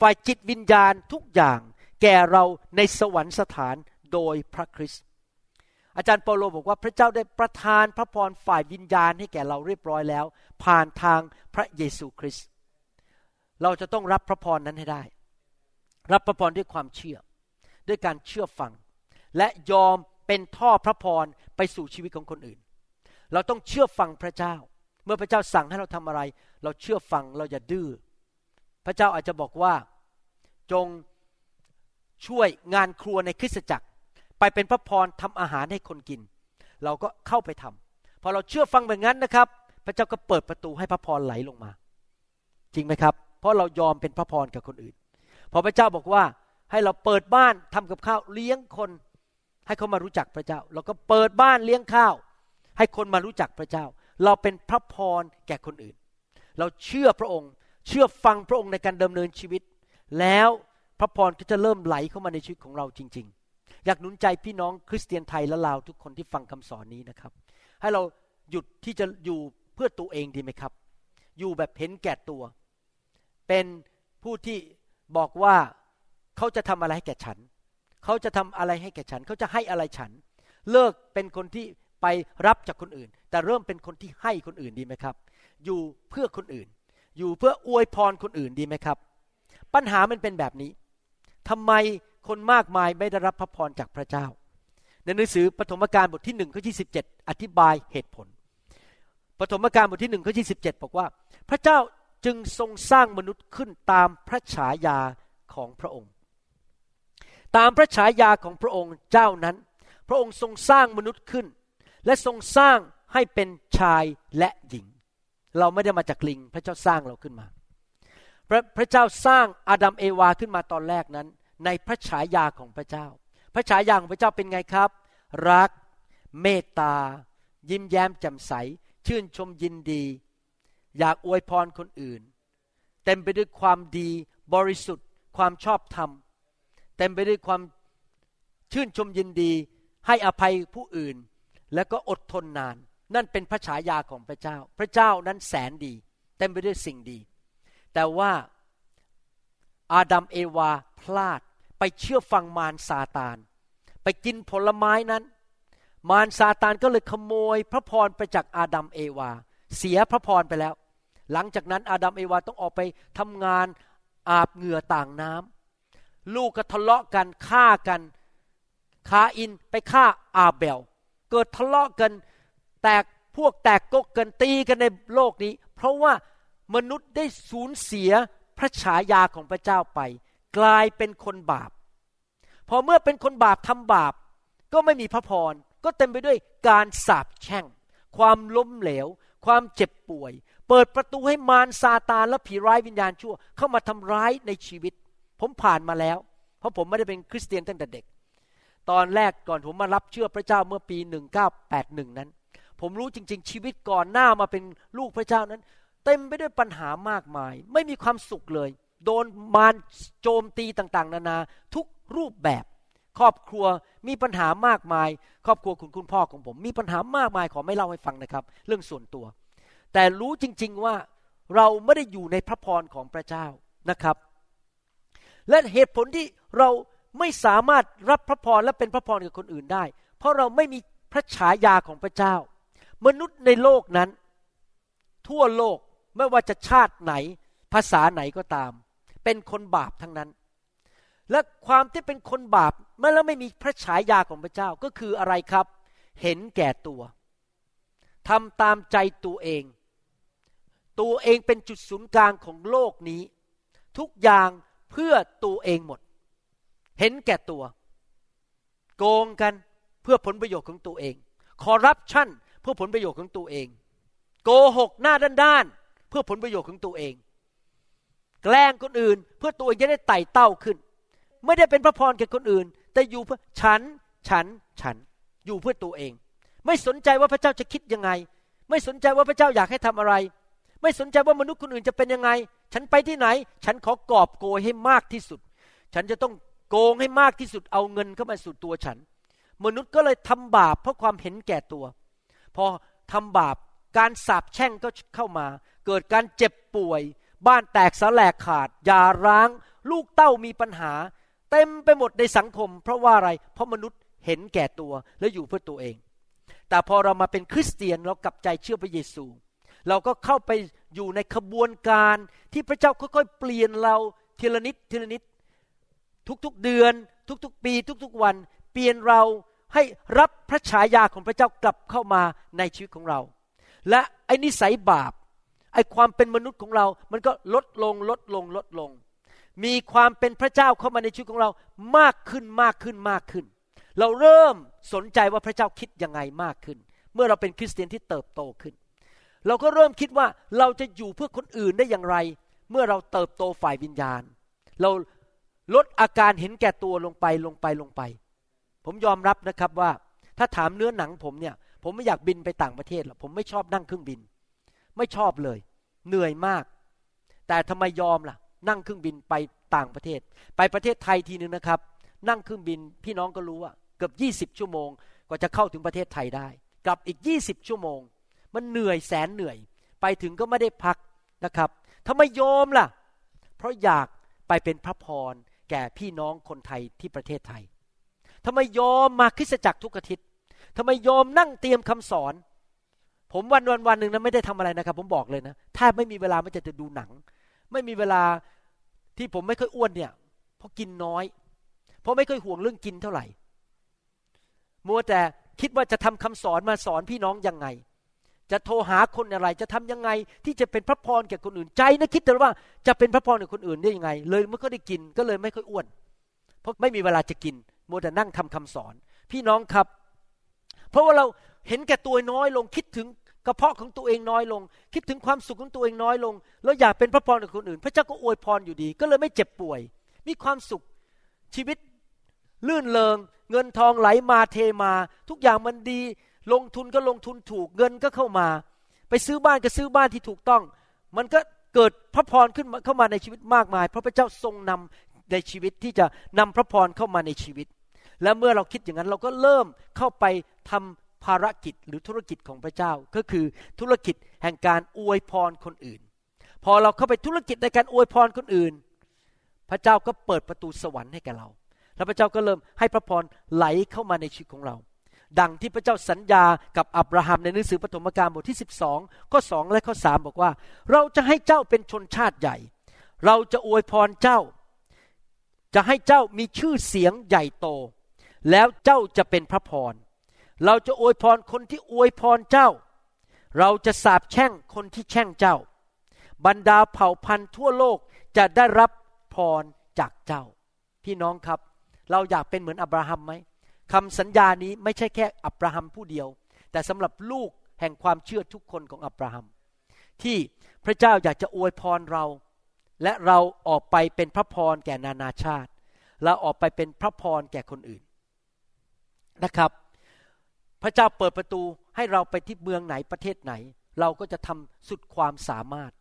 ฝ่ายจิตวิญญาณทุกอย่างแก่เราในสวรรคสถานโดยพระคริสต์อาจารย์เปาโลบอกว่าพระเจ้าได้ประทานพระพรฝ่ายวิญญาณให้แก่เราเรียบร้อยแล้วผ่านทางพระเยซูคริสต์เราจะต้องรับพระพรนั้นให้ได้รับพระพรด้วยความเชื่อด้วยการเชื่อฟังและยอมเป็นท่อพระพรไปสู่ชีวิตของคนอื่นเราต้องเชื่อฟังพระเจ้าเมื่อพระเจ้าสั่งให้เราทำอะไรเราเชื่อฟังเราอย่าดื้อพระเจ้าอาจจะบอกว่าจงช่วยงานครัวในคริสตจักรไปเป็นพระพรทำอาหารให้คนกินเราก็เข้าไปทำพอเราเชื่อฟังแบบนั้นนะครับพระเจ้าก็เปิดประตูให้พระพรไหลลงมาจริงไหมครับเพราะเรายอมเป็นพระพรกับคนอื่นพอพระเจ้าบอกว่าให้เราเปิดบ้านทำกับข้าวเลี้ยงคนให้เขามารู้จักพระเจ้าเราก็เปิดบ้านเลี้ยงข้าวให้คนมารู้จักพระเจ้าเราเป็นพระพรแก่คนอื่นเราเชื่อพระองค์เชื่อฟังพระองค์ในการดำเนินชีวิตแล้วพระพรก็จะเริ่มไหลเข้ามาในชีวิตของเราจริงๆอยากหนุนใจพี่น้องคริสเตียนไทยและลาวทุกคนที่ฟังคำสอนนี้นะครับให้เราหยุดที่จะอยู่เพื่อตัวเองดีไหมครับอยู่แบบเห็นแก่ตัวเป็นผู้ที่บอกว่าเขาจะทำอะไรให้แก่ฉันเขาจะทำอะไรให้แก่ฉันเขาจะให้อะไรฉันเลิกเป็นคนที่ไปรับจากคนอื่นแต่เริ่มเป็นคนที่ให้คนอื่นดีไหมครับอยู่เพื่อคนอื่นอยู่เพื่ออวยพรคนอื่นดีไหมครับปัญหามันเป็นแบบนี้ทำไมคนมากมายไม่ได้รับพระพรจากพระเจ้าในหนังสือปฐมกาลบทที่หนึ่งข้อที่สิบเจ็ดอธิบายเหตุผลปฐมกาลบทที่หนึ่งข้อที่สิบเจ็ดบอกว่าพระเจ้าจึงทรงสร้างมนุษย์ขึ้นตามพระฉายาของพระองค์ตามพระฉายาของพระองค์เจ้านั้นพระองค์ทรงสร้างมนุษย์ขึ้นและทรงสร้างให้เป็นชายและหญิงเราไม่ได้มาจากลิงพระเจ้าสร้างเราขึ้นมาพระพระเจ้าสร้างอาดัมเอวาขึ้นมาตอนแรกนั้นในพระฉายาของพระเจ้าพระฉายาของพระเจ้าเป็นไงครับรักเมตตายิ้มแย้มแจ่มใสชื่นชมยินดีอยากอวยพรคนอื่นเต็มไปด้วยความดีบริสุทธิ์ความชอบธรรมเต็มไปด้วยความชื่นชมยินดีให้อภัยผู้อื่นและก็อดทนนานนั่นเป็นพระฉายาของพระเจ้าพระเจ้านั้นแสนดีเต็มไปด้วยสิ่งดีแต่ว่าอาดัมเอวาพลาดไปเชื่อฟังมารซาตานไปกินผลไม้นั้นมารซาตานก็เลยขโมยพระพรไปจากอาดัมเอวาเสียพระพรไปแล้วหลังจากนั้นอาดัมเอวาต้องออกไปทำงานอาบเหงื่อต่างน้ำลูกก็ทะเลาะกันฆ่ากันคาอินไปฆ่าอาเบลเกิดทะเลาะกันแตกพวกแตกกกกันตีกันในโลกนี้เพราะว่ามนุษย์ได้สูญเสียพระฉายาของพระเจ้าไปกลายเป็นคนบาปพอเมื่อเป็นคนบาปทำบาปก็ไม่มีพระพรก็เต็มไปด้วยการสาปแช่งความล้มเหลวความเจ็บป่วยเปิดประตูให้มารซาตานและผีร้ายวิญญาณชั่วเข้ามาทำร้ายในชีวิตผมผ่านมาแล้วเพราะผมไม่ได้เป็นคริสเตียนตั้งแต่เด็กตอนแรกก่อนผมมารับเชื่อพระเจ้าเมื่อปีหนึ่งเก้าแปดหนึ่งนั้นผมรู้จริงๆชีวิตก่อนหน้ามาเป็นลูกพระเจ้านั้นเต็มไปด้วยปัญหามากมายไม่มีความสุขเลยโดนมารโจมตีต่างๆนานาทุกรูปแบบครอบครัวมีปัญหามากมายครอบครัวคุณคุณพ่อของผมมีปัญหามากมายขอไม่เล่าให้ฟังนะครับเรื่องส่วนตัวแต่รู้จริงๆว่าเราไม่ได้อยู่ในพระพรของพระเจ้านะครับและเหตุผลที่เราไม่สามารถรับพระพรและเป็นพระพรกับคนอื่นได้เพราะเราไม่มีพระฉายาของพระเจ้ามนุษย์ในโลกนั้นทั่วโลกไม่ว่าจะชาติไหนภาษาไหนก็ตามเป็นคนบาปทั้งนั้นและความที่เป็นคนบาปเมื่อแล้วไม่มีพระฉายาของพระเจ้าก็คืออะไรครับเห็นแก่ตัว ทำตามใจตัวเองตัวเองเป็นจุดศูนย์กลางของโลกนี้ทุกอย่างเพื่อตัวเองหมดเห็นแก่ตัวโกงกันเพื่อผลประโยชน์ของตัวเองคอร์รัปชันเพื่อผลประโยชน์ของตัวเองโกหกหน้าด้านๆเพื่อผลประโยชน์ของตัวเองแกล้งคนอื่นเพื่อตัวเองจะได้ไต่เต้าขึ้นไม่ได้เป็นพระพรแก่คนอื่นแต่อยู่เพื่อฉันฉันฉันอยู่เพื่อตัวเองไม่สนใจว่าพระเจ้าจะคิดยังไงไม่สนใจว่าพระเจ้าอยากให้ทำอะไรไม่สนใจว่ามนุษย์คนอื่นจะเป็นยังไงฉันไปที่ไหนฉันขอกอบโกยให้มากที่สุดฉันจะต้องโกงให้มากที่สุดเอาเงินเข้ามาสู่ตัวฉันมนุษย์ก็เลยทำบาปเพราะความเห็นแก่ตัวพอทำบาปการสาปแช่งก็เข้ามาเกิดการเจ็บป่วยบ้านแตกสลายขาดหย่าร้างลูกเต้ามีปัญหาเต็มไปหมดในสังคมเพราะว่าอะไรเพราะมนุษย์เห็นแก่ตัวและอยู่เพื่อตัวเองแต่พอเรามาเป็นคริสเตียนเรากลับใจเชื่อพระเยซูเราก็เข้าไปอยู่ในขบวนการที่พระเจ้าค่อยๆเปลี่ยนเราทีละนิดทีละนิดทุกๆเดือนทุกๆปีทุกๆวันเปลี่ยนเราให้รับพระฉายาของพระเจ้ากลับเข้ามาในชีวิตของเราและไอ้นิสัยบาปไอ้ความเป็นมนุษย์ของเรามันก็ลดลงลดลงลดลงมีความเป็นพระเจ้าเข้ามาในชีวิตของเรามากขึ้นมากขึ้นมากขึ้นเราเริ่มสนใจว่าพระเจ้าคิดยังไงมากขึ้นเมื่อเราเป็นคริสเตียนที่เติบโตขึ้นเราก็เริ่มคิดว่าเราจะอยู่เพื่อคนอื่นได้อย่างไรเมื่อเราเติบโตฝ่ายวิญญาณเราลดอาการเห็นแก่ตัวลงไปลงไปลงไปผมยอมรับนะครับว่าถ้าถามเนื้อหนังผมเนี่ยผมไม่อยากบินไปต่างประเทศหรอกผมไม่ชอบนั่งเครื่องบินไม่ชอบเลยเหนื่อยมากแต่ทำไมยอมล่ะนั่งเครื่องบินไปต่างประเทศไปประเทศไทยทีนึงนะครับนั่งเครื่องบินพี่น้องก็รู้ว่าเกือบยี่สิบชั่วโมงกว่าจะเข้าถึงประเทศไทยได้กลับอีกยี่สิบชั่วโมงมันเหนื่อยแสนเหนื่อยไปถึงก็ไม่ได้พักนะครับทำไมยอมล่ะเพราะอยากไปเป็นพระพรแก่พี่น้องคนไทยที่ประเทศไทยทำไมยอมมาคริสตจักรทุกอาทิตย์ทำไมยอมนั่งเตรียมคำสอนผมวันวันวันหนึ่งนะไม่ได้ทำอะไรนะครับผมบอกเลยนะถ้าไม่มีเวลามันจะจะดูหนังไม่มีเวลาที่ผมไม่ค่อยอ้วนเนี่ยเพราะกินน้อยเพราะไม่ค่อยห่วงเรื่องกินเท่าไหร่มัวแต่คิดว่าจะทำคำสอนมาสอนพี่น้องยังไงจะโทรหาคนอะไรจะทำยังไงที่จะเป็นพระพรแก่คนอื่นใจนะคิดแต่ว่าจะเป็นพระพรแก่คนอื่นได้ยังไงเลยไม่ค่อยได้กินก็เลยไม่ค่อยอ้วนเพราะไม่มีเวลาจะกินมัวแต่นั่งทำคำสอนพี่น้องครับเพราะว่าเราเห็นแก่ตัวน้อยลงคิดถึงกระเพาะของตัวเองน้อยลงคิดถึงความสุขของตัวเองน้อยลงแล้วอยากเป็นพระพรกับคนอื่นพระเจ้าก็อวยพรอยู่ดีก็เลยไม่เจ็บป่วยมีความสุขชีวิตลื่นเริงเงินทองไหลมาเทมาทุกอย่างมันดีลงทุนก็ลงทุนถูกเงินก็เข้ามาไปซื้อบ้านก็ซื้อบ้านที่ถูกต้องมันก็เกิดพระพรขึ้นเข้ามาในชีวิตมากมายเพราะพระเจ้าทรงนำในชีวิตที่จะนำพระพรเข้ามาในชีวิตและเมื่อเราคิดอย่างนั้นเราก็เริ่มเข้าไปทำภารกิจหรือธุรกิจของพระเจ้าก็คือธุรกิจแห่งการอวยพรคนอื่นพอเราเข้าไปธุรกิจในการอวยพรคนอื่นพระเจ้าก็เปิดประตูสวรรค์ให้แก่เราแล้วพระเจ้าก็เริ่มให้พระพรไหลเข้ามาในชีวิตของเราดังที่พระเจ้าสัญญากับอับราฮัมในหนังสือปฐมกาลบทที่สิบสองข้อสองและข้อสามบอกว่าเราจะให้เจ้าเป็นชนชาติใหญ่เราจะอวยพรเจ้าจะให้เจ้ามีชื่อเสียงใหญ่โตแล้วเจ้าจะเป็นพระพรเราจะอวยพรคนที่อวยพรเจ้าเราจะสาปแช่งคนที่แช่งเจ้าบรรดาเผ่าพันธุ์ทั่วโลกจะได้รับพรจากเจ้าพี่น้องครับเราอยากเป็นเหมือนอับราฮัมไหมคำสัญญานี้ไม่ใช่แค่อับราฮัมผู้เดียวแต่สำหรับลูกแห่งความเชื่อทุกคนของอับราฮัมที่พระเจ้าอยากจะอวยพรเราและเราออกไปเป็นพระพรแก่นานาชาติและออกไปเป็นพระพรแก่คนอื่นนะครับพระเจ้าเปิดประตูให้เราไปที่เมืองไหนประเทศไหนเราก็จะทำสุดความสามารถ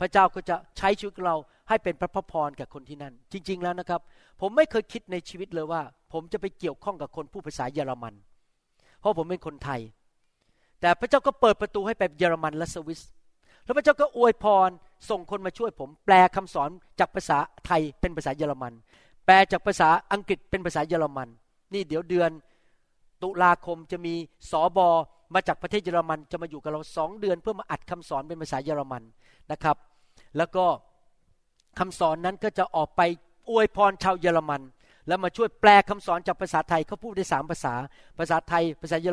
พระเจ้าก็จะใช้ชีวิตเราให้เป็นพระพรแก่คนที่นั่นจริงๆแล้วนะครับผมไม่เคยคิดในชีวิตเลยว่าผมจะไปเกี่ยวข้องกับคนพูดภาษาเยอรมันเพราะผมเป็นคนไทยแต่พระเจ้าก็เปิดประตูให้ไปเยอรมันและสวิสแล้วพระเจ้าก็อวยพรส่งคนมาช่วยผมแปลคำสอนจากภาษาไทยเป็นภาษาเยอรมันแปลจากภาษาอังกฤษเป็นภาษาเยอรมันนี่เดี๋ยวเดือนตุลาคมจะมีสบมาจากประเทศเยอรมันจะมาอยู่กับเราสองเดือนเพื่อมาอัดคำสอนเป็นภาษาเยอรมันนะครับแล้วก็คำสอนนั้นก็จะออกไปอวยพรชาวเยอรมัน แล้วมาช่วยแปลคำสอนจากภาษาไทยเขาพูดได้สามภาษาภาษาไทยภาษาเยอ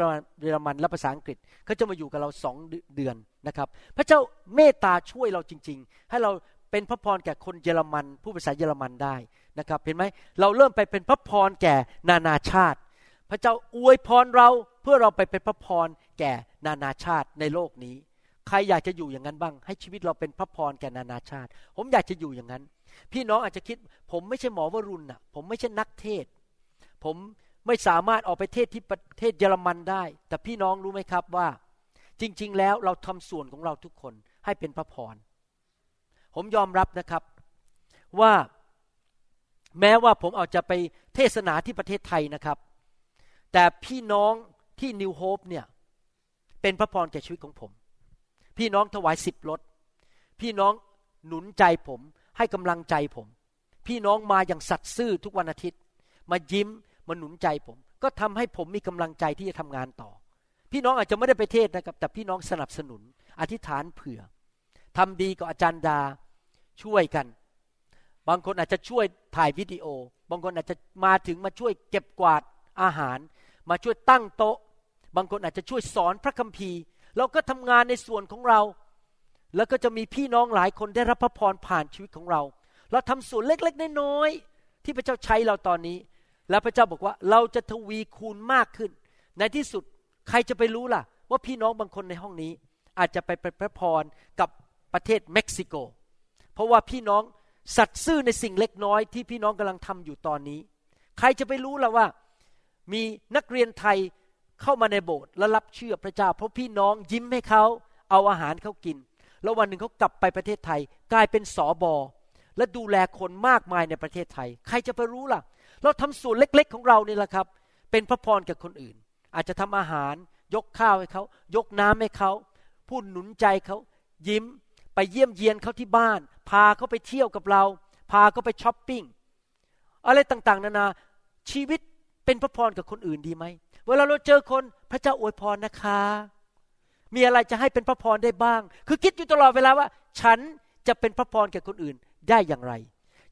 รมันและภาษาอังกฤษเขาจะมาอยู่กับเราสองเดือนนะครับพระเจ้าเมตตาช่วยเราจริงๆให้เราเป็นพระพรแก่คนเยอรมันผู้ภาษาเยอรมันได้นะครับเห็นไหมเราเริ่มไปเป็นพระพรแก่นานาชาติพระเจ้าอวยพรเราเพื่อเราไปเป็นพระพรแก่นานาชาติในโลกนี้ใครอยากจะอยู่อย่างนั้นบ้างให้ชีวิตเราเป็นพระพรแก่นานาชาติผมอยากจะอยู่อย่างนั้นพี่น้องอาจจะคิดผมไม่ใช่หมอวรุณน่ะผมไม่ใช่นักเทศผมไม่สามารถออกไปเทศที่ประเทศเยอรมันได้แต่พี่น้องรู้ไหมครับว่าจริงๆแล้วเราทำส่วนของเราทุกคนให้เป็นพระพรผมยอมรับนะครับว่าแม้ว่าผมอาจจะไปเทศนาที่ประเทศไทยนะครับแต่พี่น้องที่ New Hope เนี่ยเป็นพระพรแก่ชีวิตของผมพี่น้องถวายสิบรถพี่น้องหนุนใจผมให้กำลังใจผมพี่น้องมาอย่างสัตย์ซื่อทุกวันอาทิตย์มายิ้มมาหนุนใจผมก็ทำให้ผมมีกำลังใจที่จะทำงานต่อพี่น้องอาจจะไม่ได้ไปเทศนะครับแต่พี่น้องสนับสนุนอธิษฐานเผื่อทำดีกับอาจารย์ดาช่วยกันบางคนอาจจะช่วยถ่ายวิดีโอบางคนอาจจะมาถึงมาช่วยเก็บกวาดอาหารมาช่วยตั้งโต๊ะบางคนอาจจะช่วยสอนพระคัมภีร์เราก็ทำงานในส่วนของเราแล้วก็จะมีพี่น้องหลายคนได้รับพระพรผ่านชีวิตของเราเราทำส่วนเล็กๆน้อยๆที่พระเจ้าใช้เราตอนนี้และพระเจ้าบอกว่าเราจะทวีคูณมากขึ้นในที่สุดใครจะไปรู้ล่ะว่าพี่น้องบางคนในห้องนี้อาจจะไปเป็นพระพรกับประเทศเม็กซิโกเพราะว่าพี่น้องสัตย์ซื่อในสิ่งเล็กน้อยที่พี่น้องกำลังทำอยู่ตอนนี้ใครจะไปรู้ล่ะว่ามีนักเรียนไทยเข้ามาในโบสถ์และรับเชื่อพระเจ้าเพราะพี่น้องยิ้มให้เขาเอาอาหารเขากินแล้ววันหนึ่งเขากลับไปประเทศไทยกลายเป็นสบอและดูแลคนมากมายในประเทศไทยใครจะไปรู้ล่ะเราทำส่วนเล็กๆของเรานี่แหละครับเป็นพระพรกับคนอื่นอาจจะทำอาหารยกข้าวให้เขายกน้ำให้เขาพูดหนุนใจเขายิ้มไปเยี่ยมเยียนเขาที่บ้านพาเขาไปเที่ยวกับเราพาเขาไปช้อปปิ้งอะไรต่างๆนานาชีวิตเป็นพระพรกับคนอื่นดีไหมเวลาเราเจอคนพระเจ้าอวยพรนะคะมีอะไรจะให้เป็นพระพรได้บ้างคือคิดอยู่ตลอดเวลาว่าฉันจะเป็นพระพรแก่คนอื่นได้อย่างไร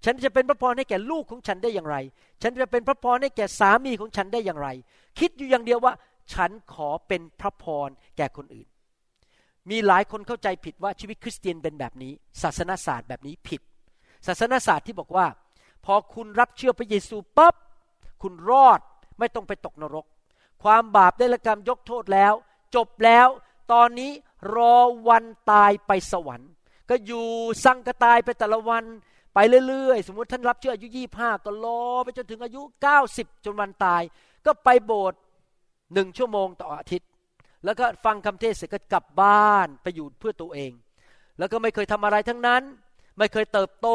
ฉันจะเป็นพระพรให้แก่ลูกของฉันได้อย่างไรฉันจะเป็นพระพรให้แก่สามีของฉันได้อย่างไรคิดอยู่อย่างเดียวว่าฉันขอเป็นพระพรแก่คนอื่นมีหลายคนเข้าใจผิดว่าชีวิตคริสเตียนเป็นแบบนี้ศาสนศาสตร์แบบนี้ผิดศาสนศาสตร์ที่บอกว่าพอคุณรับเชื่อพระเยซูปั๊บคุณรอดไม่ต้องไปตกนรกความบาปได้ละกรรมยกโทษแล้วจบแล้วตอนนี้รอวันตายไปสวรรค์ก็อยู่สังกตายไปแต่ละวันไปเรื่อยๆสมมุติท่านรับเชื่ออายุยี่สิบห้าก็รอไปจนถึงอายุเก้าสิบจนวันตายก็ไปโบสถ์หนึ่งชั่วโมงต่ออาทิตย์แล้วก็ฟังคำเทศน์เสร็จก็กลับบ้านไปอยู่เพื่อตัวเองแล้วก็ไม่เคยทำอะไรทั้งนั้นไม่เคยเติบโต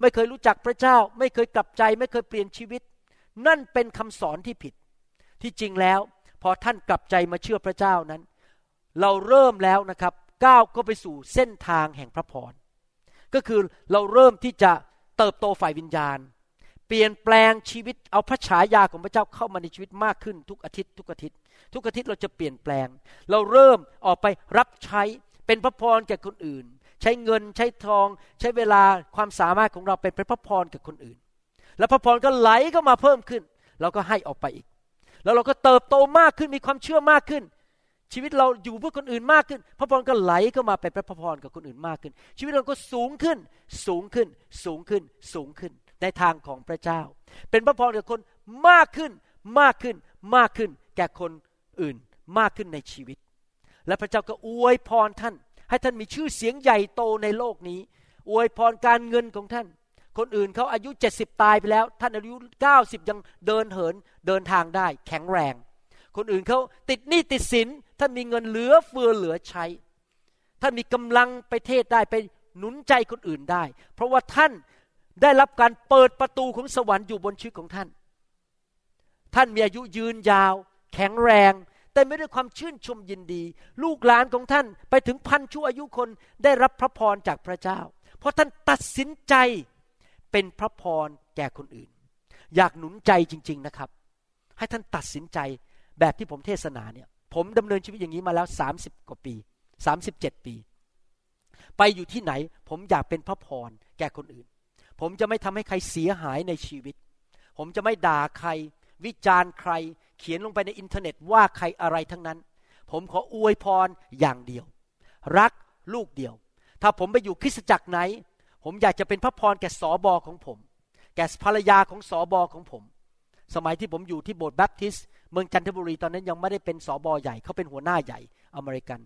ไม่เคยรู้จักพระเจ้าไม่เคยกลับใจไม่เคยเปลี่ยนชีวิตนั่นเป็นคำสอนที่ผิดที่จริงแล้วพอท่านกลับใจมาเชื่อพระเจ้านั้นเราเริ่มแล้วนะครับก้าวก็ไปสู่เส้นทางแห่งพระพรก็คือเราเริ่มที่จะเติบโตฝ่ายวิญญาณเปลี่ยนแปลงชีวิตเอาพระฉายาของพระเจ้าเข้ามาในชีวิตมากขึ้นทุกอาทิตย์ทุกอาทิตย์ทุกอาทิตย์เราจะเปลี่ยนแปลงเราเริ่มออกไปรับใช้เป็นพระพรแก่คนอื่นใช้เงินใช้ทองใช้เวลาความสามารถของเราเป็นพระพรแก่คนอื่นและพระพรก็ไหลเข้ามาเพิ่มขึ้นเราก็ให้ออกไปอีกแล้วเราก็เติบโตมากขึ้นมีความเชื่อมากขึ้นชีวิตเราอยู่เพื่อคนอื่นมากขึ้นพระพรก็ไหลเข้ามาเป็นพระพรกับคนอื่นมากขึ้นชีวิตเราก็สูงขึ้นสูงขึ้นสูงขึ้นสูงขึ้นในทางของพระเจ้าเป็นพระพรกับคนมากขึ้นมากขึ้นมากขึ้นแก่คนอื่นมากขึ้นในชีวิตและพระเจ้าก็อวยพรท่านให้ท่านมีชื่อเสียงใหญ่โตในโลกนี้อวยพรการเงินของท่านคนอื่นเขาอายุเจ็ดสิบตายไปแล้วท่านอายุเก้าสิบยังเดินเหินเดินทางได้แข็งแรงคนอื่นเขาติดหนี้ติดสินท่านมีเงินเหลือเฟือเหลือใช้ท่านมีกำลังไปเทศได้ไปหนุนใจคนอื่นได้เพราะว่าท่านได้รับการเปิดประตูของสวรรค์อยู่บนชีวิตของท่านท่านมีอายุยืนยาวแข็งแรงแต่ไม่ได้ความชื่นชมยินดีลูกหลานของท่านไปถึงพันชั่วอายุคนได้รับพระพรจากพระเจ้าเพราะท่านตัดสินใจเป็นพระพรแก่คนอื่นอยากหนุนใจจริงๆนะครับให้ท่านตัดสินใจแบบที่ผมเทศนาเนี่ยผมดำเนินชีวิตอย่างนี้มาแล้วสามสิบกว่าปีสามสิบเจ็ดปีไปอยู่ที่ไหนผมอยากเป็นพระพรแก่คนอื่นผมจะไม่ทำให้ใครเสียหายในชีวิตผ ผมจะไม่ด่าใครวิจารณ์ใครเขียนลงไปในอินเทอร์เน็ตว่าใครอะไรทั้งนั้นผมขออวยพรอย่างเดียวรักลูกเดียวถ้าผมไปอยู่คริสตจักรไหนผมอยากจะเป็นพระพรแก่สบของผมแก่ภรรยาของสบของผมสมัยที่ผมอยู่ที่โบสถ์แบปทิสต์เมืองจันทบุรีตอนนั้นยังไม่ได้เป็นสบใหญ่เขาเป็นหัวหน้าใหญ่อเมริกัน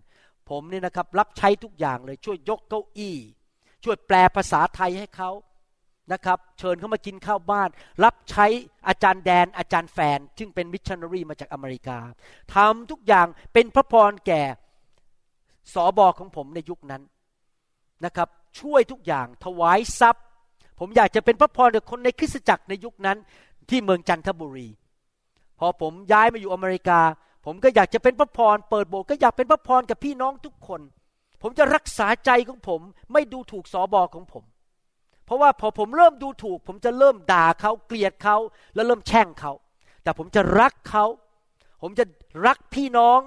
ผมเนี่ยนะครับรับใช้ทุกอย่างเลยช่วยยกเก้าอี้ช่วยแปลภาษาไทยให้เขานะครับเชิญเขามากินข้าวบ้านรับใช้อาจารย์แดนอาจารย์แฟนซึ่งเป็นมิชชันนารีมาจากอเมริกาทำทุกอย่างเป็นพระพรแก่สบของผมในยุคนั้นนะครับช่วยทุกอย่างถวายทรัพย์ผมอยากจะเป็นพระพรแก่คนในคริสตจักรในยุคนั้นที่เมืองจันทบุรีพอผมย้ายมาอยู่อเมริกาผมก็อยากจะเป็นพระพรเปิดโบสถ์ก็อยากเป็นพระพรกับพี่น้องทุกคนผมจะรักษาใจของผมไม่ดูถูกสบของผมเพราะว่าพอผมเริ่มดูถูกผมจะเริ่มด่าเขาเกลียดเขาและเริ่มแช่งเขาแต่ผมจะรักเขาผมจะรักพี่น้อง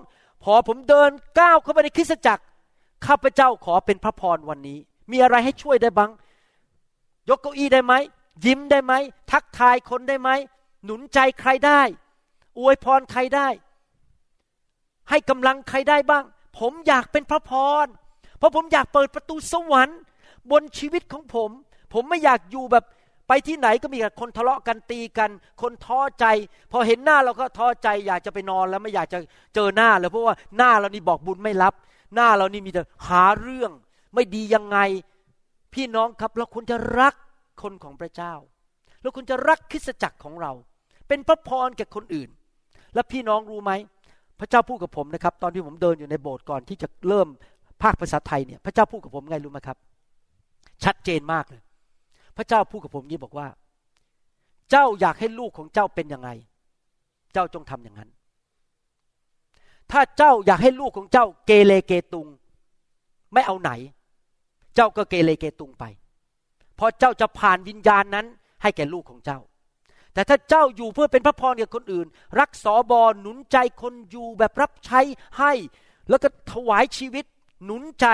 พอผมเดินก้าวเข้าไปในคริสตจักรข้าพเจ้าขอเป็นพระพรวันนี้มีอะไรให้ช่วยได้บ้างยกเก้าอี้ได้ไหมยิ้มได้ไหมทักทายคนได้ไหมหนุนใจใครได้อวยพรใครได้ให้กำลังใครได้บ้างผมอยากเป็นพระพรเพราะผมอยากเปิดประตูสวรรค์บนชีวิตของผมผมไม่อยากอยู่แบบไปที่ไหนก็มีแต่คนทะเลาะกันตีกันคนท้อใจพอเห็นหน้าเราก็ท้อใจอยากจะไปนอนแล้วไม่อยากจะเจอหน้าเลยเพราะว่าหน้าเรานี่บอกบุญไม่รับหน้าเรานี่มีแต่หาเรื่องไม่ดียังไงพี่น้องครับเราควรจะรักคนของพระเจ้าเราควรจะรักคริสตจักรของเราเป็นพระพรแก่คนอื่นและพี่น้องรู้ไหมพระเจ้าพูดกับผมนะครับตอนที่ผมเดินอยู่ในโบสถ์ก่อนที่จะเริ่มภาคภาษาไทยเนี่ยพระเจ้าพูดกับผมไงรู้ไหมครับชัดเจนมากเลยพระเจ้าพูดกับผมนี้บอกว่าเจ้าอยากให้ลูกของเจ้าเป็นยังไงเจ้าจงทำอย่างนั้นถ้าเจ้าอยากให้ลูกของเจ้าเกเรเกตุงไม่เอาไหนเจ้าก็เกเรเกตุงไปเพราะเจ้าจะผ่านวิญญาณนั้นให้แก่ลูกของเจ้าแต่ถ้าเจ้าอยู่เพื่อเป็นพระพรแก่คนอื่นรักสบหนุนใจคนอยู่แบบรับใช้ให้แล้วก็ถวายชีวิตหนุนใจ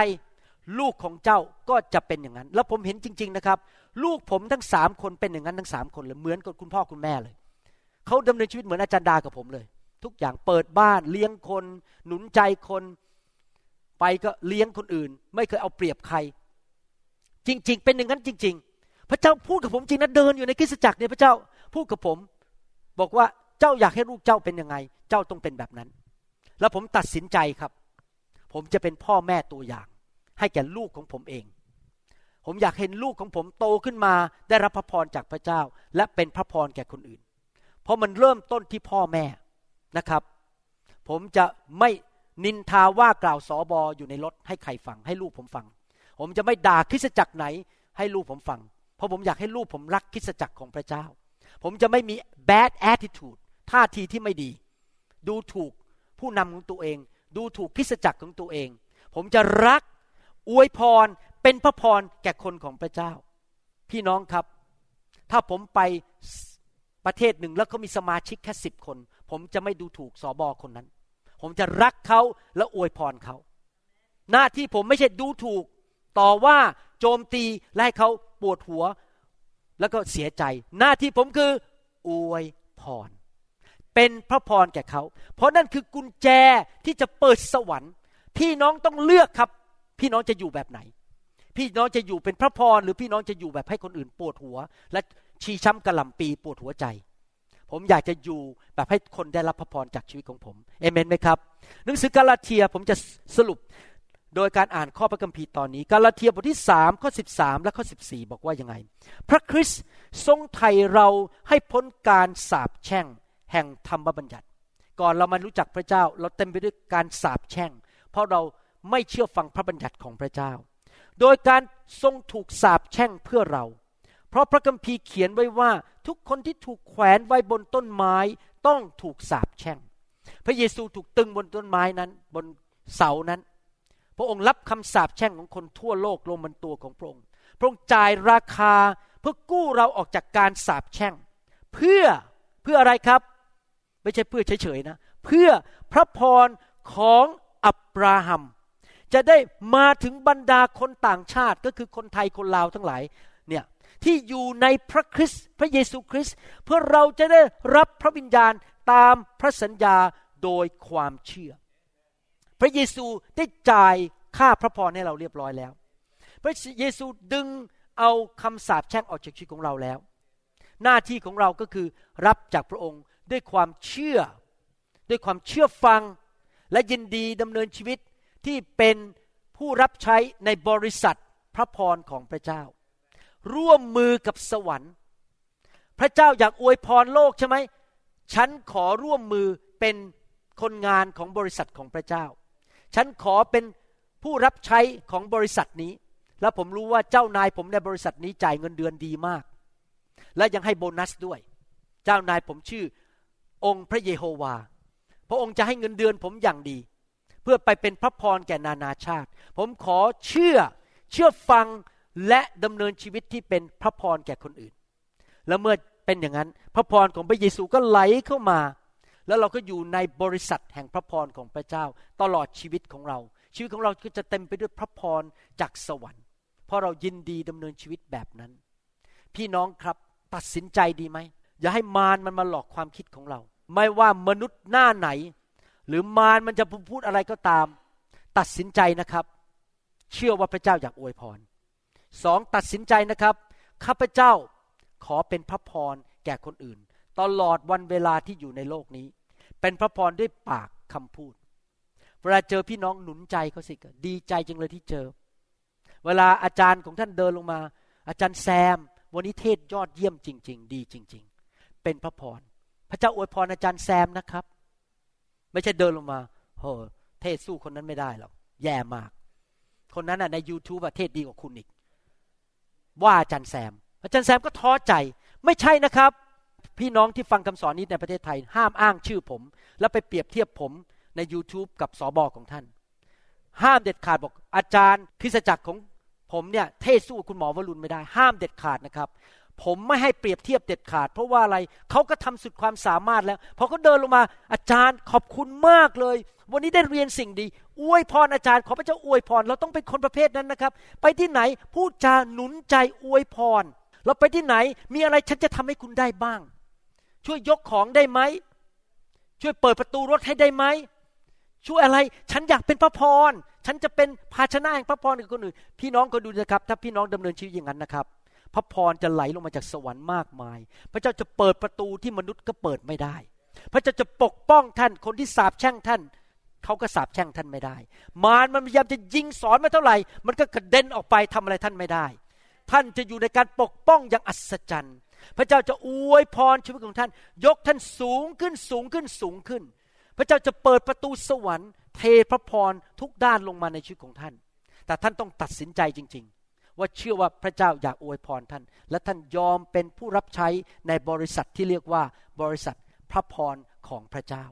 ลูกของเจ้าก็จะเป็นอย่างนั้นแล้วผมเห็นจริงๆนะครับลูกผมทั้งสามคนเป็นอย่างนั้นทั้งสามคนเลยเหมือนกับคุณพ่อคุณแม่เลยเขาดำเนินชีวิตเหมือนอาจารย์ดากับผมเลยทุกอย่างเปิดบ้านเลี้ยงคนหนุนใจคนไปก็เลี้ยงคนอื่นไม่เคยเอาเปรียบใครจริงๆเป็นอย่างนั้นจริงๆพระเจ้าพูดกับผมจริงนะเดินอยู่ในคริสตจักรเนี่ยพระเจ้าพูดกับผมบอกว่าเจ้าอยากให้ลูกเจ้าเป็นยังไงเจ้าต้องเป็นแบบนั้นแล้วผมตัดสินใจครับผมจะเป็นพ่อแม่ตัวอย่างให้แก่ลูกของผมเองผมอยากเห็นลูกของผมโตขึ้นมาได้รับพระพรจากพระเจ้าและเป็นพระพรแก่คนอื่นเพราะมันเริ่มต้นที่พ่อแม่นะครับผมจะไม่นินทาว่ากล่าวสบอยู่ในรถให้ใครฟังให้ลูกผมฟังผมจะไม่ด่าคริสตจักรไหนให้ลูกผมฟังเพราะผมอยากให้ลูกผมรักคริสตจักรของพระเจ้าผมจะไม่มี bad attitude ท่าทีที่ไม่ดีดูถูกผู้นำของตัวเองดูถูกคริสตจักรของตัวเองผมจะรักอวยพรเป็นพระพรแก่คนของพระเจ้าพี่น้องครับถ้าผมไปประเทศหนึ่งแล้วเขามีสมาชิกแค่สิบคนผมจะไม่ดูถูกสบคนนั้นผมจะรักเขาและอวยพรเขาหน้าที่ผมไม่ใช่ดูถูกต่อว่าโจมตีและให้เขาปวดหัวแล้วก็เสียใจหน้าที่ผมคืออวยพรเป็นพระพรแก่เขาเพราะนั่นคือกุญแจที่จะเปิดสวรรค์พี่น้องต้องเลือกครับพี่น้องจะอยู่แบบไหนพี่น้องจะอยู่เป็นพระพรหรือพี่น้องจะอยู่แบบให้คนอื่นปวดหัวและชีช้ำกระหล่ำปีปวดหัวใจผมอยากจะอยู่แบบให้คนได้รับพระพรจากชีวิตของผมเอเมนไหมครับหนังสือกาลาเทียผมจะสรุปโดยการอ่านข้อพระคัมภีร์ตอนนี้กาลาเทียบทที่สามข้อสิบสามและข้อสิบสี่บอกว่ายังไงพระคริสต์ทรงไถ่เราให้พ้นการสาปแช่งแห่งธรรมบัญญัติก่อนเรามารู้จักพระเจ้าเราเต็มไปด้วยการสาปแช่งเพราะเราไม่เชื่อฟังพระบัญญัติของพระเจ้าโดยการทรงถูกสาปแช่งเพื่อเราเพราะพระคัมภีร์เขียนไว้ว่าทุกคนที่ถูกแขวนไว้บนต้นไม้ต้องถูกสาปแช่งพระเยซูถูกตึงบนต้นไม้นั้นบนเสานั้นพระองค์รับคำสาปแช่งของคนทั่วโลกลงบนตัวของพระองค์พระองค์จ่ายราคาเพื่อกู้เราออกจากการสาปแช่งเพื่อเพื่ออะไรครับไม่ใช่เพื่อเฉยๆนะเพื่อพระพรของอับราฮัมจะได้มาถึงบรรดาคนต่างชาติก็คือคนไทยคนลาวทั้งหลายเนี่ย ที่อยู่ในพระคริสต์พระเยซูคริสต์เพื่อเราจะได้รับพระวิญญาณตามพระสัญญาโดยความเชื่อพระเยซูได้จ่ายค่าพระพรให้เราเรียบร้อยแล้วพระเยซูดึงเอาคำสาปแช่งออกจากชีวิตของเราแล้วหน้าที่ของเราก็คือรับจากพระองค์ด้วยความเชื่อด้วยความเชื่อฟังและยินดีดำเนินชีวิตที่เป็นผู้รับใช้ในบริษัทพระพรของพระเจ้าร่วมมือกับสวรรค์พระเจ้าอยากอวยพรโลกใช่ไหมฉันขอร่วมมือเป็นคนงานของบริษัทของพระเจ้าฉันขอเป็นผู้รับใช้ของบริษัทนี้และผมรู้ว่าเจ้านายผมในบริษัทนี้จ่ายเงินเดือนดีมากและยังให้โบนัสด้วยเจ้านายผมชื่อองค์พระเยโฮวาพระองค์จะให้เงินเดือนผมอย่างดีเพื่อไปเป็นพระพรแก่นานาชาติผมขอเชื่อเชื่อฟังและดำเนินชีวิตที่เป็นพระพรแก่คนอื่นและเมื่อเป็นอย่างนั้นพระพรของพระเยซูก็ไหลเข้ามาแล้วเราก็อยู่ในบริษัทแห่งพระพรของพระเจ้าตลอดชีวิตของเราชีวิตของเราก็จะเต็มไปด้วยพระพรจากสวรรค์เพราะเรายินดีดำเนินชีวิตแบบนั้นพี่น้องครับตัดสินใจดีไหมอย่าให้มารมันมาหลอกความคิดของเราไม่ว่ามนุษย์หน้าไหนหรือมารมันจะพูดอะไรก็ตามตัดสินใจนะครับเชื่อว่าพระเจ้าอยากอวยพรสองตัดสินใจนะครับข้าพเจ้าขอเป็นพระพรแก่คนอื่นตลอดวันเวลาที่อยู่ในโลกนี้เป็นพระพรด้วยปากคำพูดเวลาเจอพี่น้องหนุนใจเขาสิดีใจจังเลยที่เจอเวลาอาจารย์ของท่านเดินลงมาอาจารย์แซมวันนี้เทศยอดเยี่ยมจริงๆดีจริงๆเป็นพระพรพระเจ้าอวยพรอาจารย์แซมนะครับไม่ใช่เดินลงมาโหเทศสู้คนนั้นไม่ได้หรอกแย่มากคนนั้นน่ะใน YouTube อ่ะเทศดีกว่าคุณอีกว่าอาจารย์แซมอาจารย์แซมก็ท้อใจไม่ใช่นะครับพี่น้องที่ฟังคำสอนนี้ในประเทศไทยห้ามอ้างชื่อผมแล้วไปเปรียบเทียบผมใน YouTube กับสบของท่านห้ามเด็ดขาดบอกอาจารย์คริสตจักรของผมเนี่ยเทศสู้คุณหมอวรุณไม่ได้ห้ามเด็ดขาดนะครับผมไม่ให้เปรียบเทียบเด็ดขาดเพราะว่าอะไรเขาก็ทำสุดความสามารถแล้วพอเขาเดินลงมาอาจารย์ขอบคุณมากเลยวันนี้ได้เรียนสิ่งดีอวยพรอาจารย์ขอพระเจ้าอวยพรเราต้องเป็นคนประเภทนั้นนะครับไปที่ไหนพูดจาหนุนใจอวยพรเราไปที่ไหนมีอะไรฉันจะทำให้คุณได้บ้างช่วยยกของได้ไหมช่วยเปิดประตูรถให้ได้ไหมช่วยอะไรฉันอยากเป็นพระพรฉันจะเป็นภาชนะแห่งพระพรกับคนอื่นพี่น้องก็ดูนะครับถ้าพี่น้องดำเนินชีวิตอย่างนั้นนะครับพระพรจะไหลลงมาจากสวรรค์มากมายพระเจ้าจะเปิดประตูที่มนุษย์ก็เปิดไม่ได้พระเจ้าจะปกป้องท่านคนที่สาปแช่งท่านเขาก็สาปแช่งท่านไม่ได้มารมันพยายามจะยิงสอนมาเท่าไหร่มันก็กระเด็นออกไปทำอะไรท่านไม่ได้ท่านจะอยู่ในการปกป้องอย่างอัศจรรย์พระเจ้าจะอวยพรชีวิตของท่านยกท่านสูงขึ้นสูงขึ้นสูงขึ้นพระเจ้าจะเปิดประตูสวรรค์เทพระพรทุกด้านลงมาในชีวิตของท่านแต่ท่านต้องตัดสินใจจริงๆว่าเชื่อว่าพระเจ้าอยากอวยพรท่านและท่านยอมเป็นผู้รับใช้ในบริษัทที่เรียกว่าบริษัทพระพรของพระเจ้า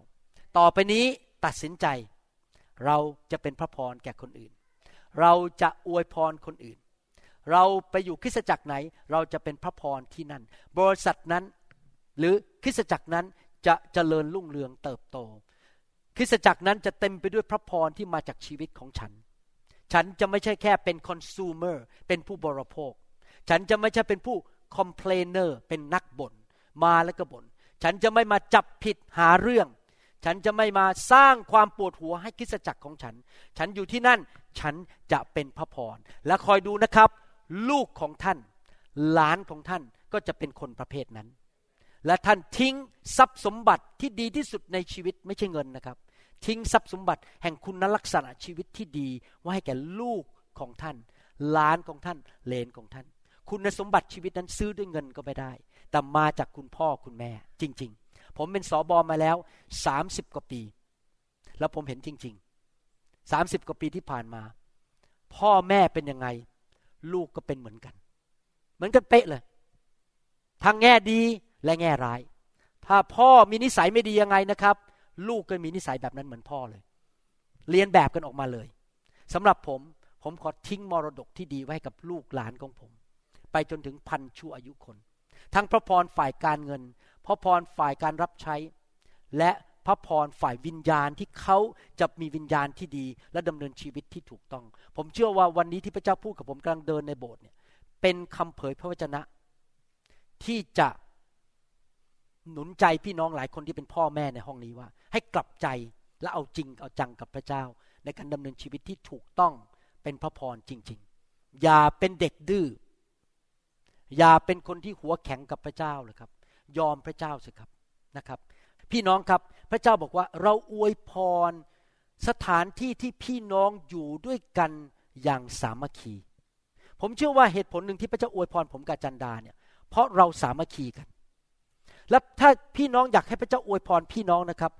ต่อไปนี้ตัดสินใจเราจะเป็นพระพรแก่คนอื่นเราจะอวยพรคนอื่นเราไปอยู่คริสตจักรไหนเราจะเป็นพระพรที่นั่นบริษัทนั้นหรือคริสตจักรนั้นจะเจริญรุ่งเรืองเติบโตคริสตจักรนั้นจะเต็มไปด้วยพระพรที่มาจากชีวิตของฉันฉันจะไม่ใช่แค่เป็น consumer เป็นผู้บริโภคฉันจะไม่ใช่เป็นผู้ complainer เป็นนักบ่นมาแล้วก็บ่นฉันจะไม่มาจับผิดหาเรื่องฉันจะไม่มาสร้างความปวดหัวให้คริสตจักรของฉันฉันอยู่ที่นั่นฉันจะเป็นพระพรและคอยดูนะครับลูกของท่านหลานของท่านก็จะเป็นคนประเภทนั้นและท่านทิ้งทรัพย์สมบัติที่ดีที่สุดในชีวิตไม่ใช่เงินนะครับทิ้งทรัพย์สมบัติแห่งคุณลักษณะชีวิตที่ดีไว้ให้แก่ลูกของท่านหลานของท่านเหลนของท่านคุณสมบัติชีวิตนั้นซื้อด้วยเงินก็ไม่ได้แต่มาจากคุณพ่อคุณแม่จริงๆผมเป็นสบมาแล้วสามสิบกว่าปีแล้วผมเห็นจริงๆสามสิบกว่าปีที่ผ่านมาพ่อแม่เป็นยังไงลูกก็เป็นเหมือนกันเหมือนกันเป๊ะเลยทั้งแง่ดีและแง่ร้ายถ้าพ่อมีนิสัยไม่ดียังไงนะครับลูกก็มีนิสัยแบบนั้นเหมือนพ่อเลยเรียนแบบกันออกมาเลยสำหรับผมผมขอทิ้งมรดกที่ดีไว้กับลูกหลานของผมไปจนถึงพันชั่วอายุคนทั้งพระพรฝ่ายการเงินพระพรฝ่ายการรับใช้และพระพรฝ่ายวิญญาณที่เขาจะมีวิญญาณที่ดีและดำเนินชีวิตที่ถูกต้องผมเชื่อว่าวันนี้ที่พระเจ้าพูดกับผมกำลังเดินในโบสถ์เนี่ยเป็นคำเผยพระวจนะ ที่จะหนุนใจพี่น้องหลายคนที่เป็นพ่อแม่ในห้องนี้ว่าให้กลับใจและเอาจริงเอาจังกับพระเจ้าในการดำเนินชีวิตที่ถูกต้องเป็นพระพรจริงๆอย่าเป็นเด็กดื้ออย่าเป็นคนที่หัวแข็งกับพระเจ้าเลยครับยอมพระเจ้าสิครับนะครับพี่น้องครับพระเจ้าบอกว่าเราอวยพรสถานที่ที่พี่น้องอยู่ด้วยกันอย่างสามัคคีผมเชื่อว่าเหตุผลหนึ่งที่พระเจ้าอวยพรผมกับจันดาเนี่ยเพราะเราสามัคคีกันและถ้าพี่น้องอยากให้พระเจ้าอวยพรพี่น้องนะครับ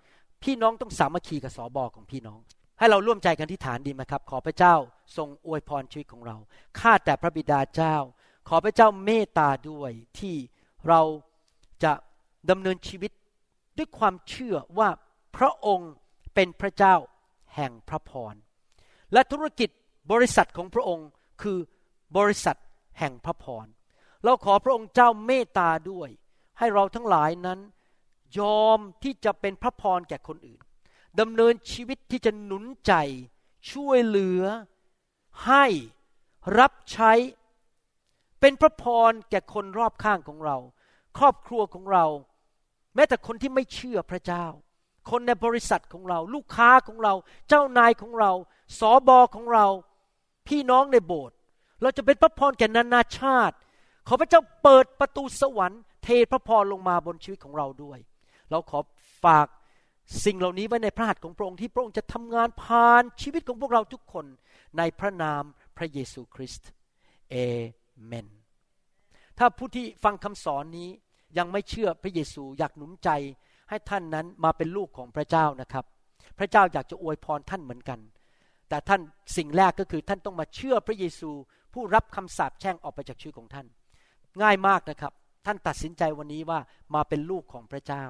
พี่น้องต้องสามัคคีกับสบของพี่น้องให้เราร่วมใจกันที่ฐานดีไหมครับขอพระเจ้าทรงอวยพรชีวิตของเราข้าแต่พระบิดาเจ้าขอพระเจ้าเมตตาด้วยที่เราจะดำเนินชีวิตด้วยความเชื่อว่าพระองค์เป็นพระเจ้าแห่งพระพรและธุรกิจบริษัทของพระองค์คือบริษัทแห่งพระพรเราขอพระองค์เจ้าเมตตาด้วยให้เราทั้งหลายนั้นยอมที่จะเป็นพระพรแก่คนอื่นดำเนินชีวิตที่จะหนุนใจช่วยเหลือให้รับใช้เป็นพระพรแก่คนรอบข้างของเราครอบครัวของเราแม้แต่คนที่ไม่เชื่อพระเจ้าคนในบริษัทของเราลูกค้าของเราเจ้านายของเราสบของเราพี่น้องในโบสถ์เราจะเป็นพระพรแก่นานาชาติขอพระเจ้าเปิดประตูสวรรค์เทพระพรลงมาบนชีวิตของเราด้วยเราขอฝากสิ่งเหล่านี้ไว้ในพระหัตถ์ของพระองค์ที่พระองค์จะทำงานผ่านชีวิตของพวกเราทุกคนในพระนามพระเยซูคริสต์เอเมนถ้าผู้ที่ฟังคำสอนนี้ยังไม่เชื่อพระเยซูอยากหนุนใจให้ท่านนั้นมาเป็นลูกของพระเจ้านะครับพระเจ้าอยากจะอวยพรท่านเหมือนกันแต่ท่านสิ่งแรกก็คือท่านต้องมาเชื่อพระเยซูผู้รับคำสาปแช่งออกไปจากชีวิตของท่านง่ายมากนะครับท่านตัดสินใจวันนี้ว่ามาเป็นลูกของพระเจ้า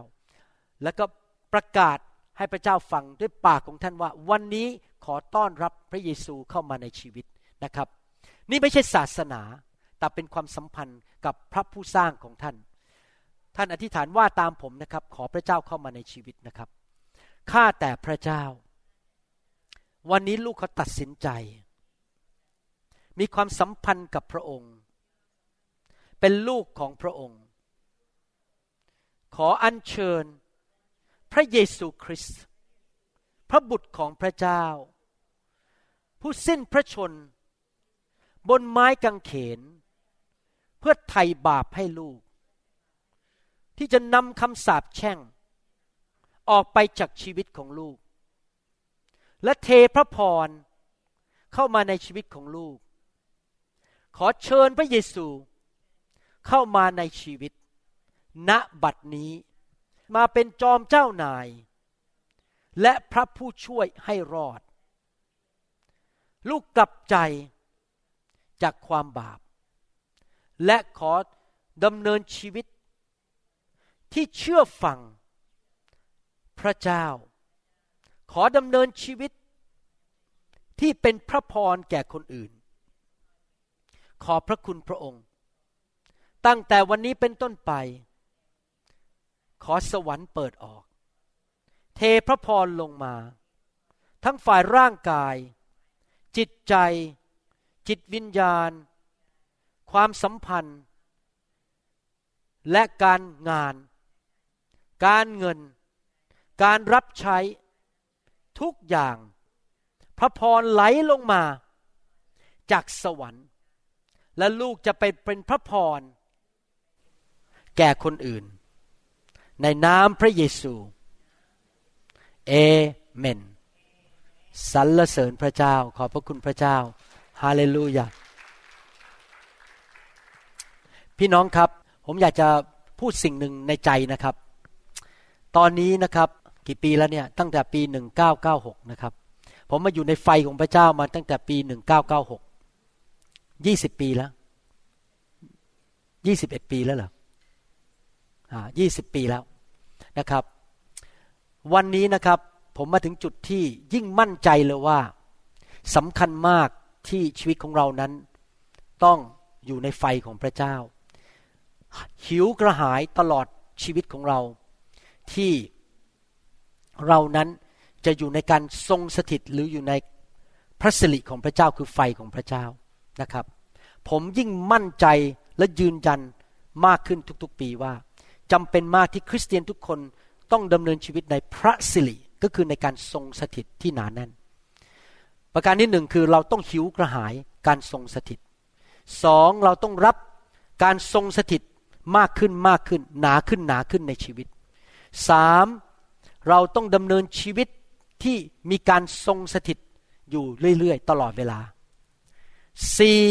แล้วก็ประกาศให้พระเจ้าฟังด้วยปากของท่านว่าวันนี้ขอต้อนรับพระเยซูเข้ามาในชีวิตนะครับนี่ไม่ใช่ศาสนาแต่เป็นความสัมพันธ์กับพระผู้สร้างของท่านท่านอธิษฐานว่าตามผมนะครับขอพระเจ้าเข้ามาในชีวิตนะครับข้าแต่พระเจ้าวันนี้ลูกเขาตัดสินใจมีความสัมพันธ์กับพระองค์เป็นลูกของพระองค์ขออัญเชิญพระเยซูคริสต์พระบุตรของพระเจ้าผู้สิ้นพระชนบนไม้กางเขนเพื่อไถ่บาปให้ลูกที่จะนำคำสาปแช่งออกไปจากชีวิตของลูกและเทพระพรเข้ามาในชีวิตของลูกขอเชิญพระเยซูเข้ามาในชีวิตณบัดนี้มาเป็นจอมเจ้านายและพระผู้ช่วยให้รอดลูกกลับใจจากความบาปและขอดำเนินชีวิตที่เชื่อฟังพระเจ้าขอดำเนินชีวิตที่เป็นพระพรแก่คนอื่นขอพระคุณพระองค์ตั้งแต่วันนี้เป็นต้นไปขอสวรรค์เปิดออกเทพระพรลงมาทั้งฝ่ายร่างกายจิตใจจิตวิญญาณความสัมพันธ์และการงานการเงินการรับใช้ทุกอย่างพระพรไหลลงมาจากสวรรค์และลูกจะไปเป็นพระพรแก่คนอื่นในนามพระเยซูเอเมนสรรเสริญพระเจ้าขอบพระคุณพระเจ้าฮาเลลูยาพี่น้องครับผมอยากจะพูดสิ่งหนึ่งในใจนะครับตอนนี้นะครับกี่ปีแล้วเนี่ยตั้งแต่ปีหนึ่งพันเก้าร้อยเก้าสิบหกนะครับผมมาอยู่ในไฟของพระเจ้ามาตั้งแต่ปีหนึ่งพันเก้าร้อยเก้าสิบหก ยี่สิบปีแล้วยี่สิบเอ็ดปีแล้วเหรออ่ายี่สิบปีแล้วนะครับวันนี้นะครับผมมาถึงจุดที่ยิ่งมั่นใจเลยว่าสำคัญมากที่ชีวิตของเรานั้นต้องอยู่ในไฟของพระเจ้าหิวกระหายตลอดชีวิตของเราที่เรานั้นจะอยู่ในการทรงสถิตหรืออยู่ในพระสิริของพระเจ้าคือไฟของพระเจ้านะครับผมยิ่งมั่นใจและยืนยัน มากขึ้นทุกๆปีว่าจำเป็นมากที่คริสเตียนทุกคนต้องดำเนินชีวิตในพระสิริก็คือในการทรงสถิตที่หนาแน่นประการที่หนึ่งคือเราต้องหิวกระหายการทรงสถิตสองเราต้องรับการทรงสถิตมากขึ้นมากขึ้นหนาขึ้นหนาขึ้นในชีวิตสามเราต้องดำเนินชีวิตที่มีการทรงสถิตอยู่เรื่อยๆตลอดเวลาสี่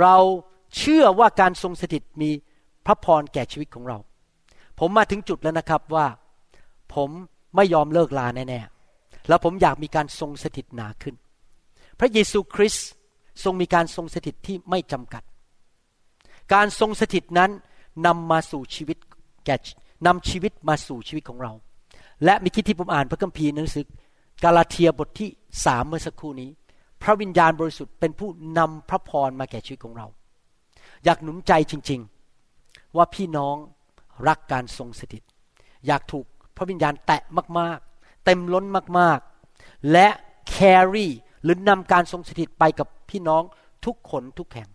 เราเชื่อว่าการทรงสถิตมีพระพรแก่ชีวิตของเราผมมาถึงจุดแล้วนะครับว่าผมไม่ยอมเลิกลาแน่ๆแล้วผมอยากมีการทรงสถิตหนาขึ้นพระเยซูคริสต์ทรงมีการทรงสถิตที่ไม่จำกัดการทรงสถิตนั้นนำมาสู่ชีวิตแก่นำชีวิตมาสู่ชีวิตของเราและมีคิดที่ผมอ่านพระคัมภีร์หนังสือกาลาเทียบทที่สามเมื่อสักครู่นี้พระวิญญาณบริสุทธิ์เป็นผู้นำพระพรมาแก่ชีวิตของเราอยากหนุนใจจริงๆว่าพี่น้องรักการทรงสถิตอยากถูกพระวิญญาณแตะมากๆเต็มล้นมากๆและ carry หรือนำการทรงสถิตไปกับพี่น้องทุกคนทุกแห่ง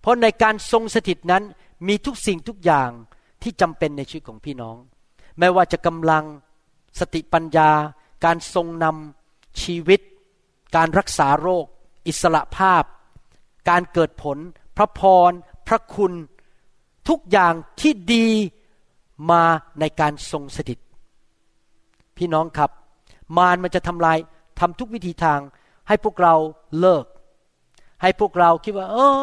เพราะในการทรงสถิตนั้นมีทุกสิ่งทุกอย่างที่จำเป็นในชีวิตของพี่น้องไม่ว่าจะกำลังสติปัญญาการทรงนำชีวิตการรักษาโรคอิสระภาพการเกิดผลพระพรพระคุณทุกอย่างที่ดีมาในการทรงสถิตพี่น้องครับมารมันจะทำลายทำทุกวิธีทางให้พวกเราเลิกให้พวกเราคิดว่าเออ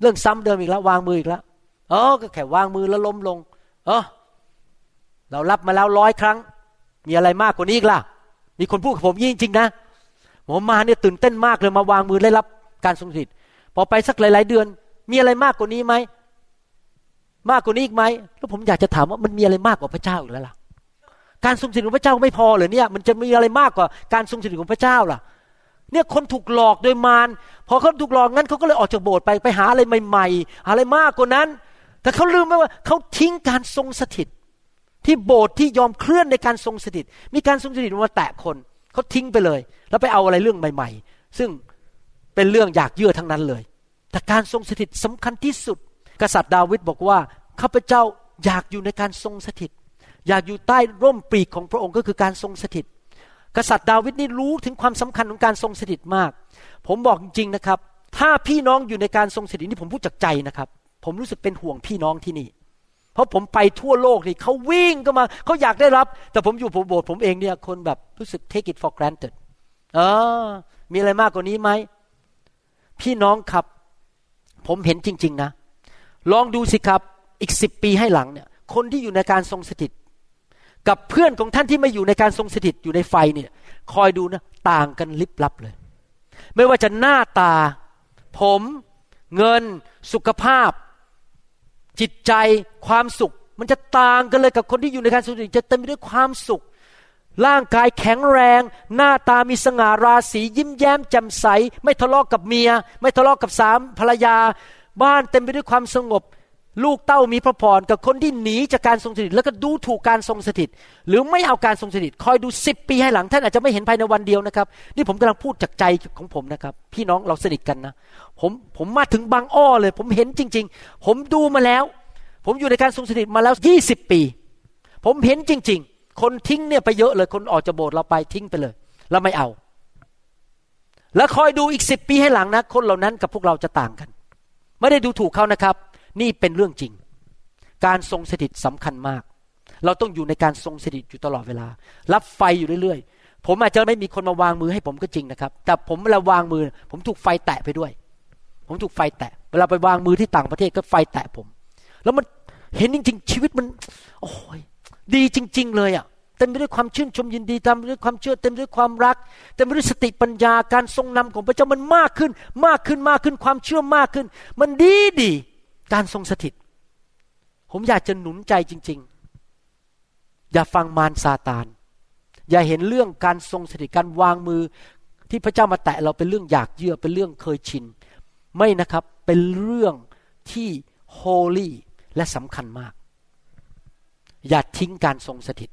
เรื่องซ้ำเดิมอีกแล้ววางมืออีกแล้วเออก็แค่วางมือแล้วล้มลงเออเรารับมาแล้วร้อยครั้งมีอะไรมากกว่านี้อีกล่ะมีคนพูดกับผมจริงๆนะผมมาเนี่ยตื่นเต้นมากเลยมาวางมือได้รับการทรงสถิตพอไปสักหลายๆเดือนมีอะไรมากกว่านี้ไหมมากกว่านี้อีกไหมแล้วผมอยากจะถามว่ามันมีอะไรมากกว่าพระเจ้าอีกแล้วล่ะการทรงสถิตของพระเจ้าไม่พอเหรอเนี่ยมันจะมีอะไรมากกว่าการทรงสถิตของพระเจ้าล่ะเนี่ยคนถูกหลอกโดยมารพอเขาถูกหลอกงั้นเขาก็เลยออกจากโบสถ์ไปไปหาอะไรใหม่ๆหาอะไรมากกว่านั้นแต่เขาลืมไปว่าเขาทิ้งการทรงสถิตที่โบสถ์ที่ยอมเคลื่อนในการทรงสถิตมีการทรงสถิตมาแตะคนเขาทิ้งไปเลยแล้วไปเอาอะไรเรื่องใหม่ๆซึ่งเป็นเรื่องอยากเยื่อทั้งนั้นเลยแต่การทรงสถิตสำคัญที่สุดกษัตริย์ดาวิดบอกว่าข้าพเจ้าอยากอยู่ในการทรงสถิตอยากอยู่ใต้ร่มปีกของพระองค์ก็คือการทรงสถิตกษัตริย์ดาวิดนี่รู้ถึงความสำคัญของการทรงสถิตมากผมบอกจริงๆนะครับถ้าพี่น้องอยู่ในการทรงสถิตนี่ผมพูดจากใจนะครับผมรู้สึกเป็นห่วงพี่น้องที่นี่เพราะผมไปทั่วโลกนี่เขาวิ่งก็มาเขาอยากได้รับแต่ผมอยู่ผมโบสถ์ผมเองเนี่ยคนแบบรู้สึก take it for granted เออมีอะไรมากกว่านี้ไหมพี่น้องครับผมเห็นจริงๆนะลองดูสิครับอีกสิบปีให้หลังเนี่ยคนที่อยู่ในการทรงสถิตกับเพื่อนของท่านที่ไม่อยู่ในการทรงสถิตอยู่ในไฟเนี่ยคอยดูนะต่างกันลิบลับเลยไม่ว่าจะหน้าตาผมเงินสุขภาพจิตใจความสุขมันจะต่างกันเลยกับคนที่อยู่ในการทรงสถิตจะเต็มไปด้วยความสุขร่างกายแข็งแรงหน้าตามีสง่าราศียิ้มแย้มแจ่มใสไม่ทะเลาะ ก, กับเมียไม่ทะเลาะ ก, กับสามภรรยาบ้านเต็มไปด้วยความสงบลูกเต้ามีพระพรกับคนที่หนีจากการทรงสถิตแล้วก็ดูถูกการทรงสถิตหรือไม่เอาการทรงสถิตคอยดูสิบปีให้หลังท่านอาจจะไม่เห็นภายในวันเดียวนะครับนี่ผมกำลังพูดจากใจของผมนะครับพี่น้องเราสนิทกันนะผมผมมาถึงบางอ้อเลยผมเห็นจริงๆผมดูมาแล้วผมอยู่ในการทรงสถิตมาแล้วยี่สิบปีผมเห็นจริงๆคนทิ้งเนี่ยไปเยอะเลยคนออกจากโบสถ์เราไปทิ้งไปเลยแล้วไม่เอาแล้วคอยดูอีกสิบปีให้หลังนะคนเหล่านั้นกับพวกเราจะต่างกันไม่ได้ดูถูกเขานะครับนี่เป็นเรื่องจริงการทรงสถิตสำคัญมากเราต้องอยู่ในการทรงสถิตอยู่ตลอดเวลารับไฟอยู่เรื่อยๆผมอาจจะไม่มีคนมาวางมือให้ผมก็จริงนะครับแต่ผมเวลาวางมือผมถูกไฟแตะไปด้วยผมถูกไฟแตะเวลาไปวางมือที่ต่างประเทศก็ไฟแตะผมแล้วมันเห็นจริงๆชีวิตมันโอ้ยดีจริงๆเลยอ่ะเต็มไปด้วยความชื่นชมยินดีเต็มไปด้วยความเชื่อเต็มไปด้วยความรักเต็มไปด้วยสติปัญญาการทรงนำของพระเจ้ามันมากขึ้นมากขึ้นมากขึ้นความเชื่อมากขึ้นมันดีดีการทรงสถิตผมอยากจะหนุนใจจริงๆอย่าฟังมารซาตานอย่าเห็นเรื่องการทรงสถิตการวางมือที่พระเจ้ามาแตะเราเป็นเรื่องอยากเยื่อเป็นเรื่องเคยชินไม่นะครับเป็นเรื่องที่ holy และสำคัญมากอย่าทิ้งการทรงสถิต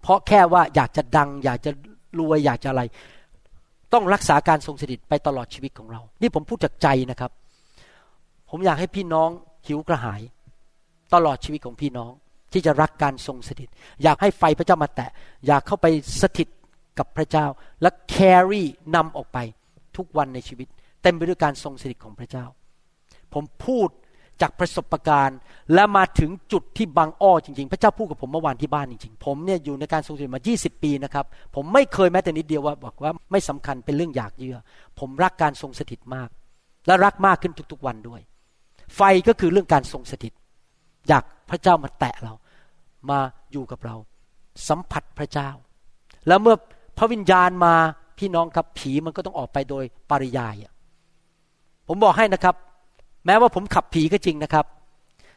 เพราะแค่ว่าอยากจะดังอยากจะรวยอยากจะอะไรต้องรักษาการทรงสถิตไปตลอดชีวิตของเรานี่ผมพูดจากใจนะครับผ ผมอยากให้พี่น้องหิวกระหายตลอดชีวิตของพี่น้องที่จะรักการทรงสถิตอยากให้ไฟพระเจ้ามาแตะอยากเข้าไปสถิตกับพระเจ้าและ carry นำออกไปทุกวันในชีวิตเต็มไปด้วยการทรงสถิตของพระเจ้าผมพูดจากประสบการณ์และมาถึงจุดที่บางอ้อจริงๆพระเจ้าพูดกับผมเมื่อวานที่บ้านจริงๆผมเนี่ยอยู่ในการทรงสถิตมายี่สิบปีนะครับผมไม่เคยแม้แต่นิดเดียวว่าบอกว่าไม่สำคัญเป็นเรื่องอยากเยื่อผมรักการทรงสถิตมากและรักมากขึ้นทุกๆวันด้วยไฟก็คือเรื่องการทรงสถิตอยากพระเจ้ามาแตะเรามาอยู่กับเราสัมผัสพระเจ้าแล้วเมื่อพระวิญญาณมาพี่น้องครับผีมันก็ต้องออกไปโดยปริยายผมบอกให้นะครับแม้ว่าผมขับผีก็จริงนะครับ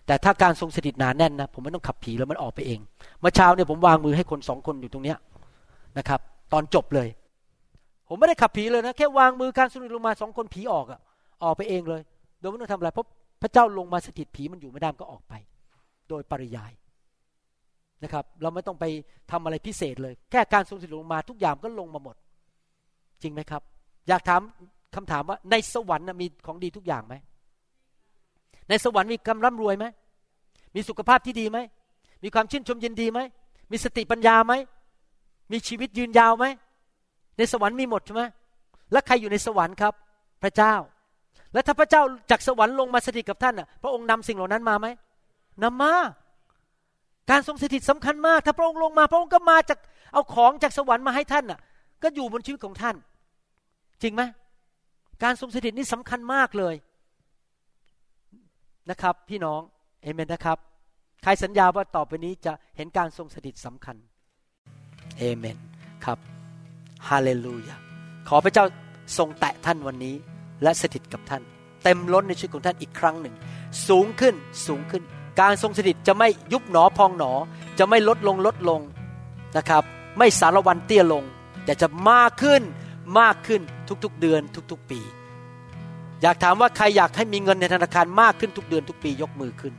แต่ถ้าการทรงสถิตหนาแน่นนะผมไม่ต้องขับผีแล้วมันออกไปเองเมื่อเช้าเนี่ยผมวางมือให้คนสองคนอยู่ตรงเนี้ยนะครับตอนจบเลยผมไม่ได้ขับผีเลยนะแค่วางมือการทรงสถิตลงมาสองคนผีออกอ่ะออกไปเองเลยโดยไม่ต้องทำอะไรเพราะพระเจ้าลงมาสถิตผีมันอยู่ไม่ได้ก็ออกไปโดยปริยายนะครับเราไม่ต้องไปทำอะไรพิเศษเลยแค่การทรงสถิตลงมาทุกอย่างก็ลงมาหมดจริงไหมครับอยากถามคำถามว่าในสวรรค์มีของดีทุกอย่างไหมในสวรรค์มีกำลังร่ำรวยไหมมีสุขภาพที่ดีไหมมีความชื่นชมยินดีไหมมีสติปัญญาไหมมีชีวิตยืนยาวไหมในสวรรค์มีหมดใช่ไหมแล้วใครอยู่ในสวรรค์ครับพระเจ้าและถ้าพระเจ้าจากสวรรค์ลงมาสถิตกับท่านอ่ะพระองค์นำสิ่งเหล่านั้นมาไหมนำมาการทรงสถิตสำคัญมากถ้าพระองค์ลงมาพระองค์ก็มาจากเอาของจากสวรรค์มาให้ท่านอ่ะก็อยู่บนชีวิตของท่านจริงไหมการทรงสถิตนี่สำคัญมากเลยนะครับพี่น้องเอเมนนะครับใครสัญญาว่าต่อไปนี้จะเห็นการทรงสถิตสำคัญเอเมนครับฮาเลลูยาขอพระเจ้าทรงแตะท่านวันนี้และสถิตกับท่านเต็มล้นในชีวิตของท่านอีกครั้งหนึ่งสูงขึ้นสูงขึ้นการทรงสถิตจะไม่ยุบหนอพองหนอจะไม่ลดลงลดลงนะครับไม่สารวันเตี้ยลงแต่จะมากขึ้นมากขึ้นทุกๆเดือนทุกๆปีอยากถามว่าใครอยากให้มีเงินในธนาคารมากขึ้นทุกเดือนทุกปียกมือขึ้น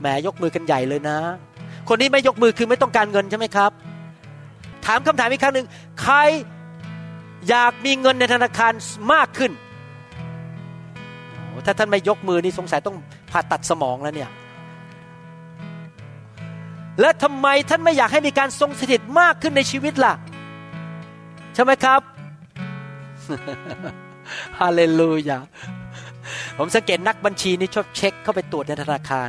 แหมยกมือกันใหญ่เลยนะคนนี้ไม่ยกมือคือไม่ต้องการเงินใช่ไหมครับถามคำถามอีกครั้งนึงใครอยากมีเงินในธนาคารมากขึ้นถ้าท่านไม่ยกมือนี่สงสัยต้องผ่าตัดสมองแล้วเนี่ยและทำไมท่านไม่อยากให้มีการทรงสถิตมากขึ้นในชีวิตล่ะใช่ไหมครับฮาเลลูยาผมสังเกตนักบัญชีนี่ชอบเช็คเข้าไปตรวจในธนาคาร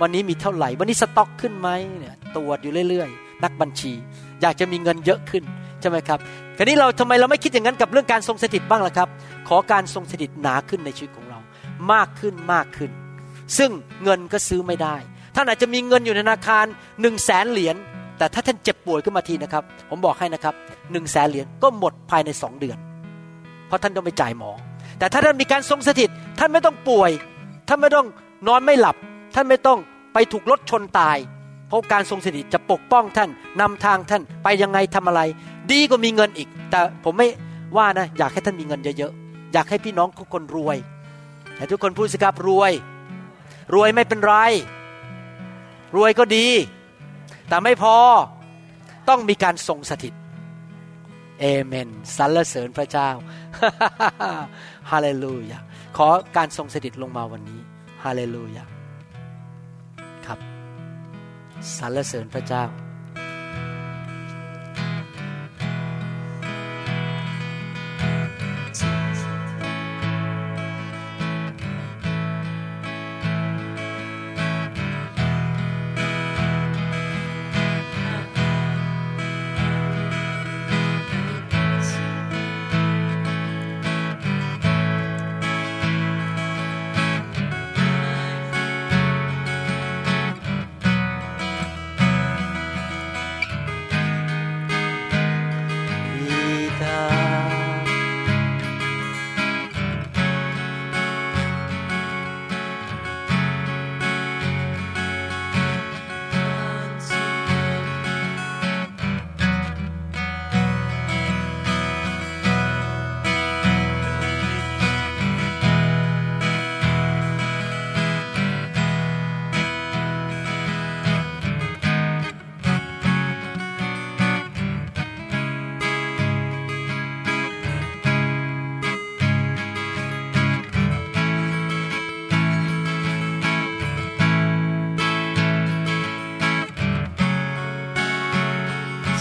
วันนี้มีเท่าไหร่วันนี้สต็อกขึ้นไหมเนี่ยตรวจอยู่เรื่อยๆนักบัญชีอยากจะมีเงินเยอะขึ้นใช่ไหมครับคราวนี้เราทำไมเราไม่คิดอย่างนั้นกับเรื่องการทรงสถิตบ้างล่ะครับขอการทรงสถิตหนาขึ้นในชีวิตของเรามากขึ้นมากขึ้นซึ่งเงินก็ซื้อไม่ได้ท่านอาจจะมีเงินอยู่ในธนาคาร หนึ่งแสน เหรียญแต่ถ้าท่านเจ็บป่วยขึ้นมาทีนะครับผมบอกให้นะครับ หนึ่งแสน เหรียญก็หมดภายในสองเดือนเพราะท่านต้องไปจ่ายหมอแต่ถ้าท่านมีการทรงสถิตท่านไม่ต้องป่วยท่านไม่ต้องนอนไม่หลับท่านไม่ต้องไปถูกรถชนตายเพราะการทรงสถิตจะปกป้องท่านนำทางท่านไปยังไงทำอะไรดีกว่ามีเงินอีกแต่ผมไม่ว่านะอยากให้ท่านมีเงินเยอะๆอยากให้พี่น้องทุกคนรวยแต่ทุกคนพูดสิครับรวยรวยไม่เป็นไรรวยก็ดีแต่ไม่พอต้องมีการทรงสถิตเอเมนสรรเสริญพระเจ้าฮาเลลูยาขอการทรงสถิตลงมาวันนี้ฮาเลลูยาครับสรรเสริญพระเจ้า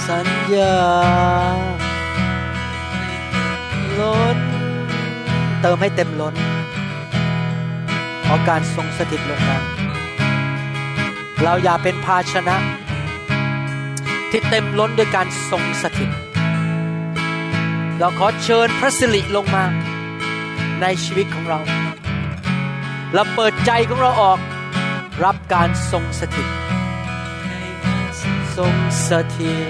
สัญญาล้นเติมให้เต็มล้นขอการทรงสถิตลงมาเราอย่าเป็นภาชนะที่เต็มล้นด้วยการทรงสถิตเราขอเชิญพระสิริลงมาในชีวิตของเราเราเปิดใจของเราออกรับการทรงสถิตทรงสถิต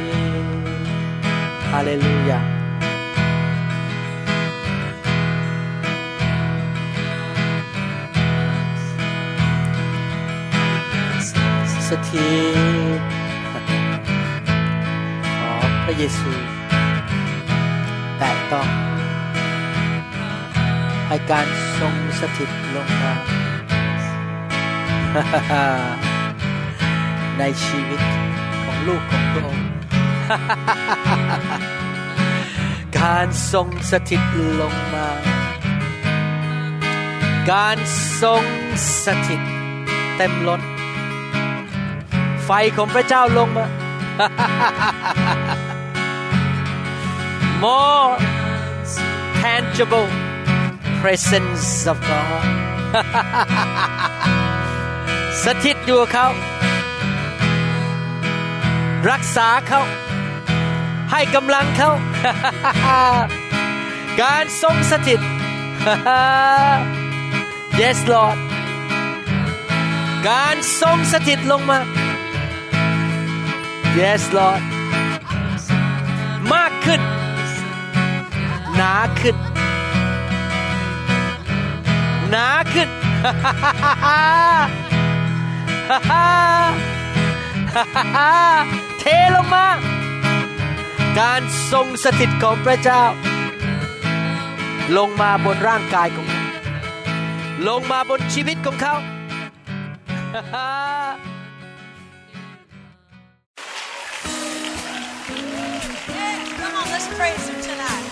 ฮาเลลูยาสถิตขอพระเยซูแตะต้องให้การทรงสถิตลงมาในชีวิตของลูกของพระองค์การทรงสถิตลงมาการทรงสถิตเต็มล้นไฟของพระเจ้าลงมา More tangible presence of God สถิตอยู่กับเขารักษาเขาให้กำลังเขา การทรงสถิต Yes Lord การทรงสถิตลงมาYes Lord มากขึ้นหนาขึ้นหนาขึ้น เทลงมาการทรงสถิตของพระเจ้าลงมาบนร่างกายของเขาลงมาบนชีวิตของเขา Let's praise Him tonight. เ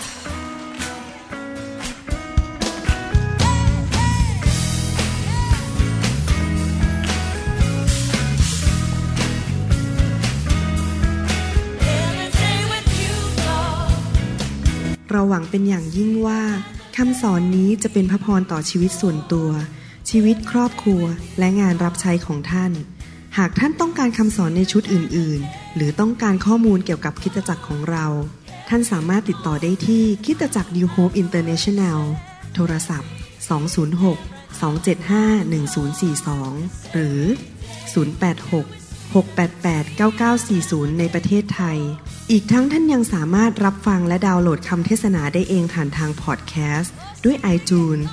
ราหวังเป็นอย่างยิ่งว่าคำสอนนี้จะเป็นพระพรต่อชีวิตส่วนตัวชีวิตครอบครัวและงานรับใช้ของท่านหากท่านต้องการคำสอนในชุดอื่นๆหรือต้องการข้อมูลเกี่ยวกับคริสตจักรของเราท่านสามารถติดต่อได้ที่คริสตจักร New Hope International โทรศัพท์สอง ศูนย์ หก สอง เจ็ด ห้า หนึ่ง ศูนย์ สี่ สองหรือศูนย์ แปด หก หก แปด แปด เก้า เก้า สี่ ศูนย์ในประเทศไทยอีกทั้งท่านยังสามารถรับฟังและดาวน์โหลดคำเทศนาได้เองผ่านทางพอดแคสต์ด้วย iTunes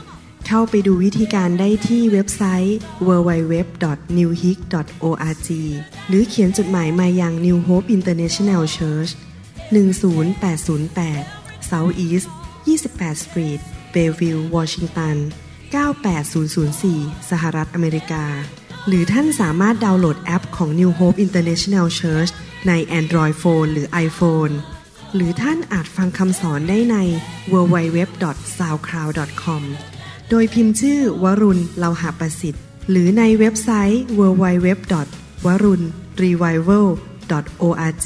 เข้าไปดูวิธีการได้ที่เว็บไซต์ ดับเบิลยู ดับเบิลยู ดับเบิลยู ดอท นิว โฮป ดอท ออร์ก หรือเขียนจดหมายมายัง New Hope International Churchหนึ่ง ศูนย์ แปด ศูนย์ แปด South East ยี่สิบแปด Street Bellevue Washington เก้า แปด ศูนย์ ศูนย์ สี่ สหรัฐอเมริกาหรือท่านสามารถดาวน์โหลดแอปของ New Hope International Church ใน Android Phone หรือ iPhone หรือท่านอาจฟังคำสอนได้ใน ดับเบิลยู ดับเบิลยู ดับเบิลยู ดอท ซาวด์คลาวด์ ดอท คอม โดยพิมพ์ชื่อวรุณเลาหะประสิทธิ์หรือในเว็บไซต์ ดับเบิลยู ดับเบิลยู ดับเบิลยู ดอท วรุณ รีไววัล ดอท ออร์ก